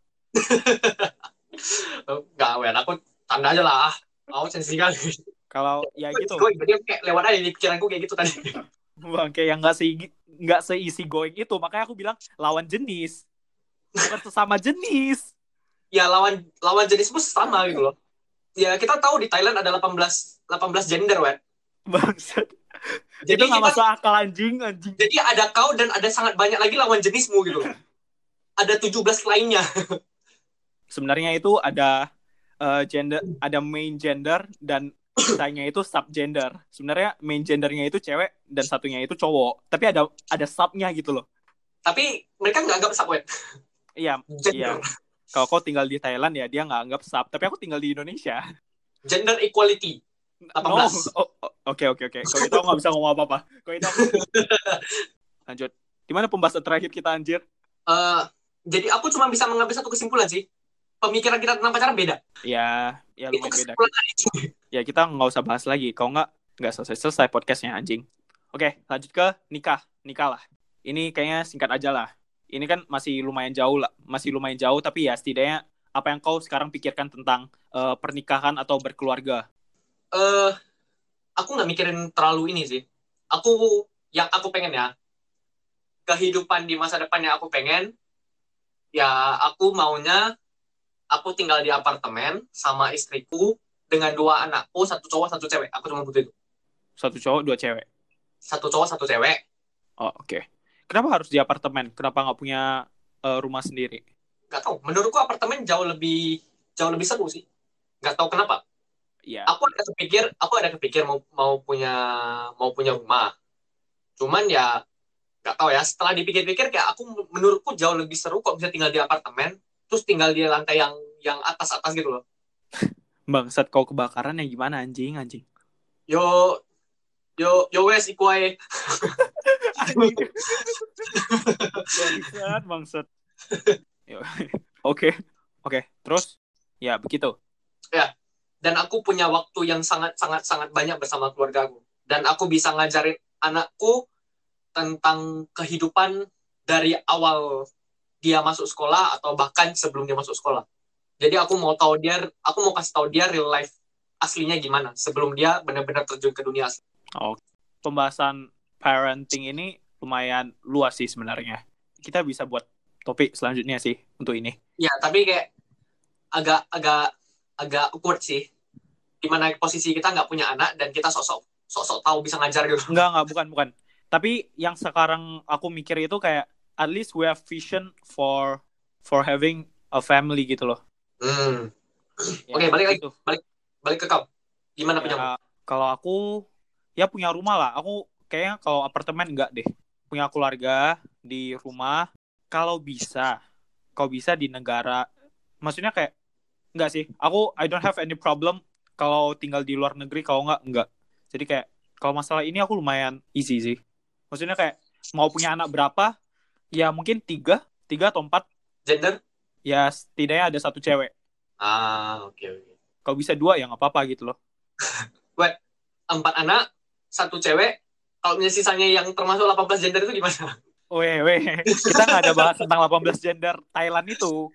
Enggak, wen, aku tanda aja lah, aku sensi kali. Kalau ya gitu. Jadi kayak lewat aja di pikiranku kayak gitu tadi. Bang, kayak yang nggak se nggak seisi going itu, makanya aku bilang lawan jenis, bukan sesama jenis. Ya lawan lawan jenis pun sama gitu loh. Ya kita tahu di Thailand ada delapan belas gender, wen. Bangsat. Jadi itu gak masuk akal anjing, anjing. Jadi ada kau dan ada sangat banyak lagi lawan jenismu gitu. Ada tujuh belas lainnya. Sebenarnya itu ada uh, gender, ada main gender dan sisanya itu subgender. Sebenarnya main gendernya itu cewek dan satunya itu cowok. Tapi ada ada subnya gitu loh. Tapi mereka nggak anggap sub. Iya, iya. Kalau kau tinggal di Thailand ya dia nggak anggap sub. Tapi aku tinggal di Indonesia. Gender equality. delapan belas. Oke oke oke. Kalau itu aku nggak bisa ngomong apa-apa. Kalau itu aku... lanjut. Di mana pembahasan terakhir kita anjir? Uh, jadi aku cuma bisa mengambil satu kesimpulan sih. Pemikiran kita tentang pacaran beda. Ya, ya lumayan beda. Ya kita nggak usah bahas lagi. Kalau nggak nggak selesai-selesai podcastnya anjing. Oke, lanjut ke nikah. Nikah lah. Ini kayaknya singkat aja lah. Ini kan masih lumayan jauh lah. Masih lumayan jauh tapi ya setidaknya apa yang kau sekarang pikirkan tentang uh, pernikahan atau berkeluarga? Uh, aku gak mikirin terlalu ini sih. Aku, yang aku pengen ya, kehidupan di masa depan yang aku pengen, ya aku maunya, aku tinggal di apartemen sama istriku dengan dua anakku, satu cowok, satu cewek. Aku cuma butuh itu. Satu cowok, dua cewek? Satu cowok, satu cewek. Oh, oke. Okay. Kenapa harus di apartemen? Kenapa gak punya uh, rumah sendiri? Gak tau. Menurutku apartemen jauh lebih jauh lebih seru sih. Gak tau kenapa. Ya. Aku ada kepikir, aku ada kepikir mau mau punya mau punya rumah. Cuman ya nggak tahu ya. Setelah dipikir-pikir, kayak aku menurutku jauh lebih seru kok bisa tinggal di apartemen, terus tinggal di lantai yang yang atas-atas gitu loh. Bangsat kau kebakaran yang gimana anjing anjing. Yo yo yo wes ikuai. Bangsat bangsat. Oke oke terus ya begitu. Ya. Dan aku punya waktu yang sangat-sangat-sangat banyak bersama keluarga aku. Dan aku bisa ngajarin anakku tentang kehidupan dari awal dia masuk sekolah atau bahkan sebelum dia masuk sekolah. Jadi aku mau tahu dia, aku mau kasih tahu dia real life aslinya gimana sebelum dia benar-benar terjun ke dunia asli. Oh, pembahasan parenting ini lumayan luas sih sebenarnya. Kita bisa buat topik selanjutnya sih untuk ini. Ya, tapi kayak agak-agak agak awkward sih, dimana posisi kita nggak punya anak dan kita sok-sok sok-sok tahu bisa ngajar gitu. Nggak nggak bukan bukan. Tapi yang sekarang aku mikir itu kayak at least we have vision for for having a family gitu loh. Hmm. Ya, Oke okay, balik gitu. lagi balik balik ke kau. Gimana ya, punya? Kalau aku ya punya rumah lah. Aku kayaknya kalau apartemen nggak deh. Punya keluarga di rumah. Kalau bisa kalau bisa di negara, maksudnya kayak enggak sih, aku I don't have any problem kalau tinggal di luar negeri, kalau enggak enggak. Jadi kayak kalau masalah ini aku lumayan easy sih. Maksudnya kayak mau punya anak berapa? Ya mungkin tiga, tiga atau empat. Gender? Ya setidaknya ada satu cewek. Ah, oke okay, oke. Okay. Kalau bisa dua ya nggak apa-apa gitu loh. Buat empat anak, satu cewek. Kalau punya sisanya yang termasuk delapan belas gender itu gimana? Weh weh, kita nggak ada bahas tentang delapan belas gender Thailand itu.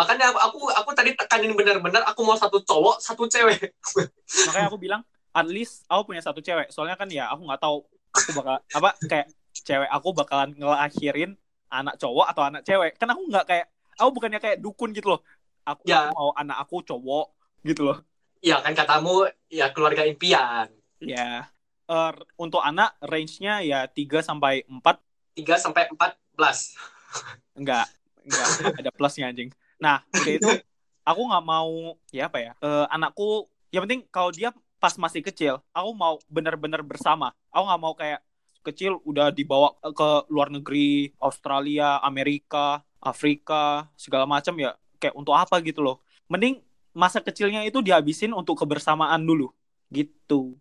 Makanya aku aku tadi tekanin benar-benar aku mau satu cowok, satu cewek. Makanya aku bilang at least aku punya satu cewek. Soalnya kan ya aku nggak tahu aku bakal apa kayak cewek aku bakalan ngelahirin anak cowok atau anak cewek. Kan aku nggak kayak aku bukannya kayak dukun gitu loh. Aku, ya. Aku mau anak aku cowok gitu loh. Iya kan katamu ya keluarga impian. Iya. Uh, untuk anak range-nya ya tiga sampai empat. tiga sampai empat belas. Enggak, enggak ada plusnya anjing. Nah, udah itu aku nggak mau ya apa ya uh, anakku yang penting kalau dia pas masih kecil aku mau benar-benar bersama. Aku nggak mau kayak kecil udah dibawa ke luar negeri, Australia, Amerika, Afrika, segala macam ya kayak untuk apa gitu loh. Mending masa kecilnya itu dihabisin untuk kebersamaan dulu gitu.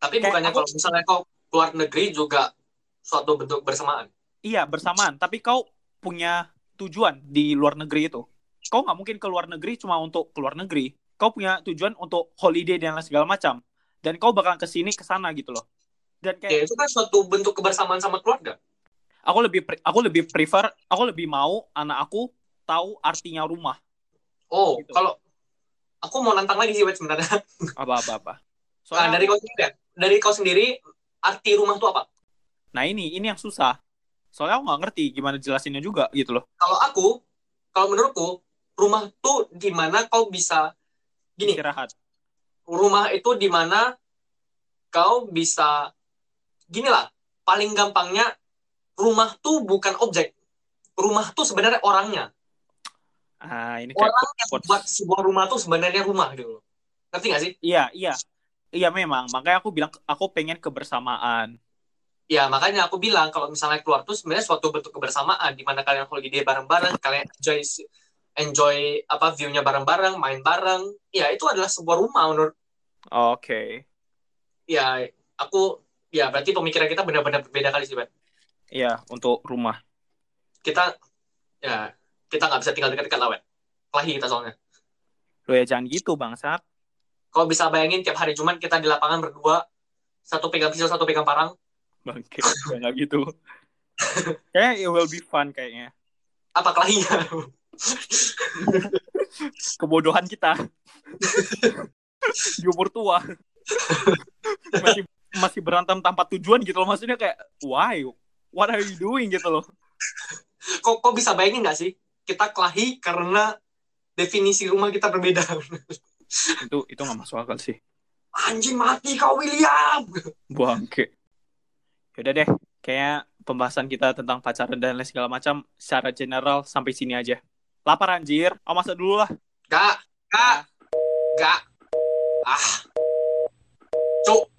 Tapi kayak bukannya aku, kalau misalnya kau keluar negeri juga suatu bentuk bersamaan? Iya, bersamaan, tapi kau punya tujuan di luar negeri itu. Kau nggak mungkin ke luar negeri cuma untuk keluar negeri. Kau punya tujuan untuk holiday dan segala macam. Dan kau bakalan kesini kesana gitu loh. Dan kayak ya, itu kan suatu bentuk kebersamaan sama keluarga. Aku lebih aku lebih prefer, aku lebih mau anak aku tahu artinya rumah. Oh, gitu. Kalau aku mau nantang lagi sih sebenarnya. Apa-apa-apa. Soalnya nah, dari kau sendiri, dari kau sendiri arti rumah itu apa? Nah ini, ini yang susah. Soalnya aku nggak ngerti gimana jelasinnya juga gitu loh. Kalau aku, kalau menurutku rumah tuh di mana kau bisa gini. Istirahat. Rumah itu di mana kau bisa gini lah. Paling gampangnya rumah tuh bukan objek. Rumah tuh sebenarnya orangnya. Ah, ini kayak orang yang buat sebuah rumah tuh sebenarnya rumah gitu. Ngerti nggak sih? Iya, iya. Iya memang. Makanya aku bilang aku pengen kebersamaan. Ya, makanya aku bilang kalau misalnya keluar tuh sebenarnya suatu bentuk kebersamaan di mana kalian holiday bareng-bareng, kalian enjoy enjoy apa view-nya bareng-bareng, main bareng. Ya, itu adalah sebuah rumah menurut. Oke. Okay. Ya, aku ya berarti pemikiran kita benar-benar berbeda kali sih, Bang. Iya, untuk rumah. Kita ya, kita enggak bisa tinggal dekat-dekat lawan. Kelahi kita soalnya. Loh ya jangan gitu, bangsat. Kau bisa bayangin tiap hari Jumat kita di lapangan berdua, satu pegang pisau, satu pegang parang. Bangke, enggak gitu. Kayaknya it will be fun kayaknya. Apa kelahinya? Kebodohan kita. Di umur tua. Masih, masih berantem tanpa tujuan gitu loh. Maksudnya kayak, why? What are you doing gitu loh. Kok, kok bisa bayangin gak sih? Kita kelahi karena definisi rumah kita berbeda. itu itu gak masuk akal sih. Anjing mati kau William. Bangke. Yaudah deh, kayaknya pembahasan kita tentang pacaran dan lain segala macam secara general sampai sini aja. Lapar anjir, oh masak dulu lah. Gak, gak, gak. Ah, cuk.